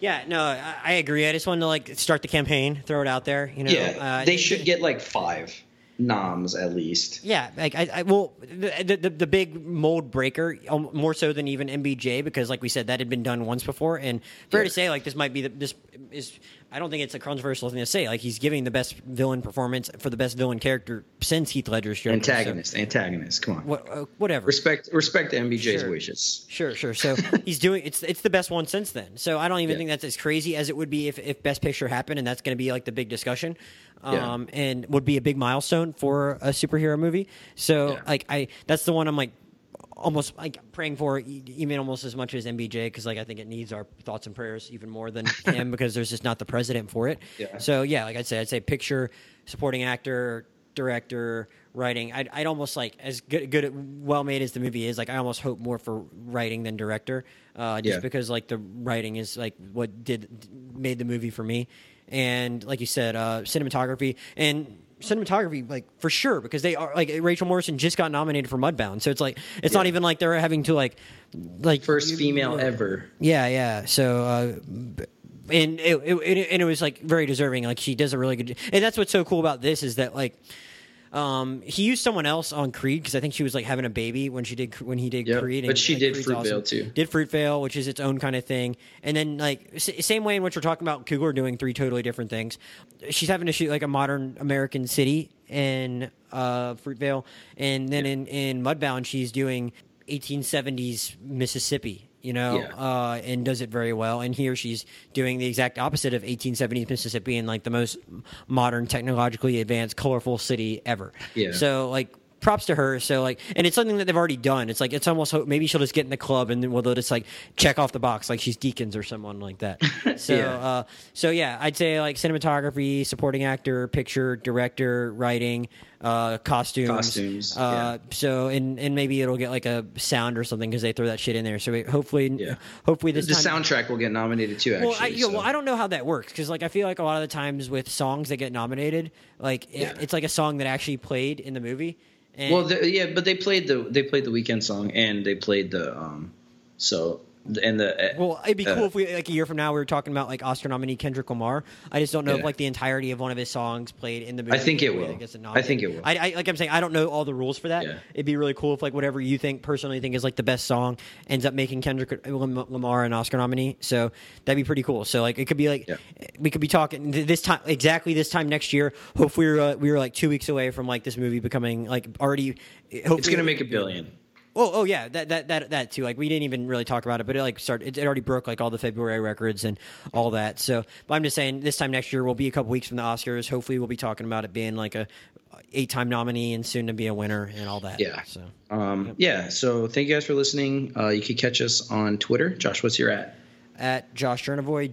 Yeah, no, I agree. I just wanted to like start the campaign, throw it out there. You know, yeah, they should get like 5 noms at least. Yeah, like the big mold breaker more so than even MBJ, because like we said that had been done once before, and fair to say like this might be I don't think it's a controversial thing to say. Like he's giving the best villain performance for the best villain character since Heath Ledger's Joker. Antagonist. Come on, whatever. Respect MBJ's wishes. Sure. So he's doing it's the best one since then. So I don't even think that's as crazy as it would be if Best Picture happened, and that's going to be like the big discussion. And would be a big milestone for a superhero movie. So like that's the one I'm like almost like praying for, even almost as much as MBJ, because like I think it needs our thoughts and prayers even more than him, because there's just not the precedent for it. Yeah. So like I'd say picture, supporting actor, director, writing. I'd almost like as good well made as the movie is, like I almost hope more for writing than director, because like the writing is like what made the movie for me. And like you said, cinematography, like for sure, because they are like Rachel Morrison just got nominated for Mudbound, so it's like it's not even like they're having to like first female ever. Yeah. So and it was like very deserving. Like she does a really good, and that's what's so cool about this is that like he used someone else on Creed, because I think she was like having a baby when he did Creed, but she did Fruitvale awesome. Too. Did Fruitvale, which is its own kind of thing, and then like same way in which we're talking about Coogler doing 3 totally different things. She's having to shoot like a modern American city in Fruitvale, and then in Mudbound she's doing 1870s Mississippi. You know, and does it very well. And here she's doing the exact opposite of 1870s Mississippi in like the most modern, technologically advanced, colorful city ever. Yeah. So like props to her. So like, and it's something that they've already done. It's like it's almost maybe she'll just get in the club and then they'll just like check off the box like she's Deakins or someone like that. So I'd say like cinematography, supporting actor, picture, director, writing. Costumes. So and maybe it'll get like a sound or something because they throw that shit in there. So hopefully this time soundtrack will get nominated too. Actually, I don't know how that works, because like I feel like a lot of the times with songs that get nominated, like it's like a song that actually played in the movie. And but they played the Weeknd song and they played the And the well, it'd be cool if we, like, a year from now, we were talking about, like, Oscar nominee Kendrick Lamar. I just don't know if, like, the entirety of one of his songs played in the movie. I think it will. I think it will. I like I'm saying, I don't know all the rules for that. Yeah. It'd be really cool if, like, whatever you think personally think is, like, the best song ends up making Kendrick Lamar an Oscar nominee. So that'd be pretty cool. So, like, it could be, like, we could be talking this time, exactly this time next year. Hopefully we were, like, 2 weeks away from, like, this movie becoming, like, already. It's going to make $1 billion. Oh yeah, that too. Like, we didn't even really talk about it, but it, like, started. It already broke, like, all the February records and all that. So, but I'm just saying, this time next year, we'll be a couple weeks from the Oscars. Hopefully, we'll be talking about it being, like, a 8-time nominee and soon to be a winner and all that. Yeah. So, So thank you guys for listening. You can catch us on Twitter. Josh, what's your at? At Josh Jurnovoy,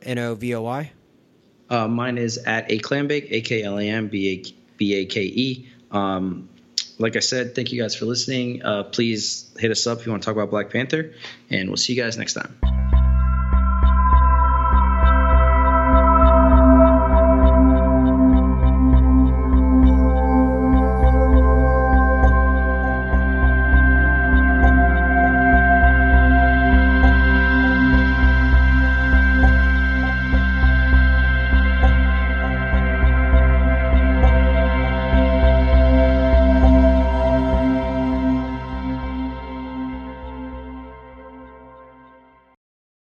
JoshJurnovoy. Mine is at Aklambake, AKLAMBAKE. Like I said, thank you guys for listening. Please hit us up if you want to talk about Black Panther, and we'll see you guys next time.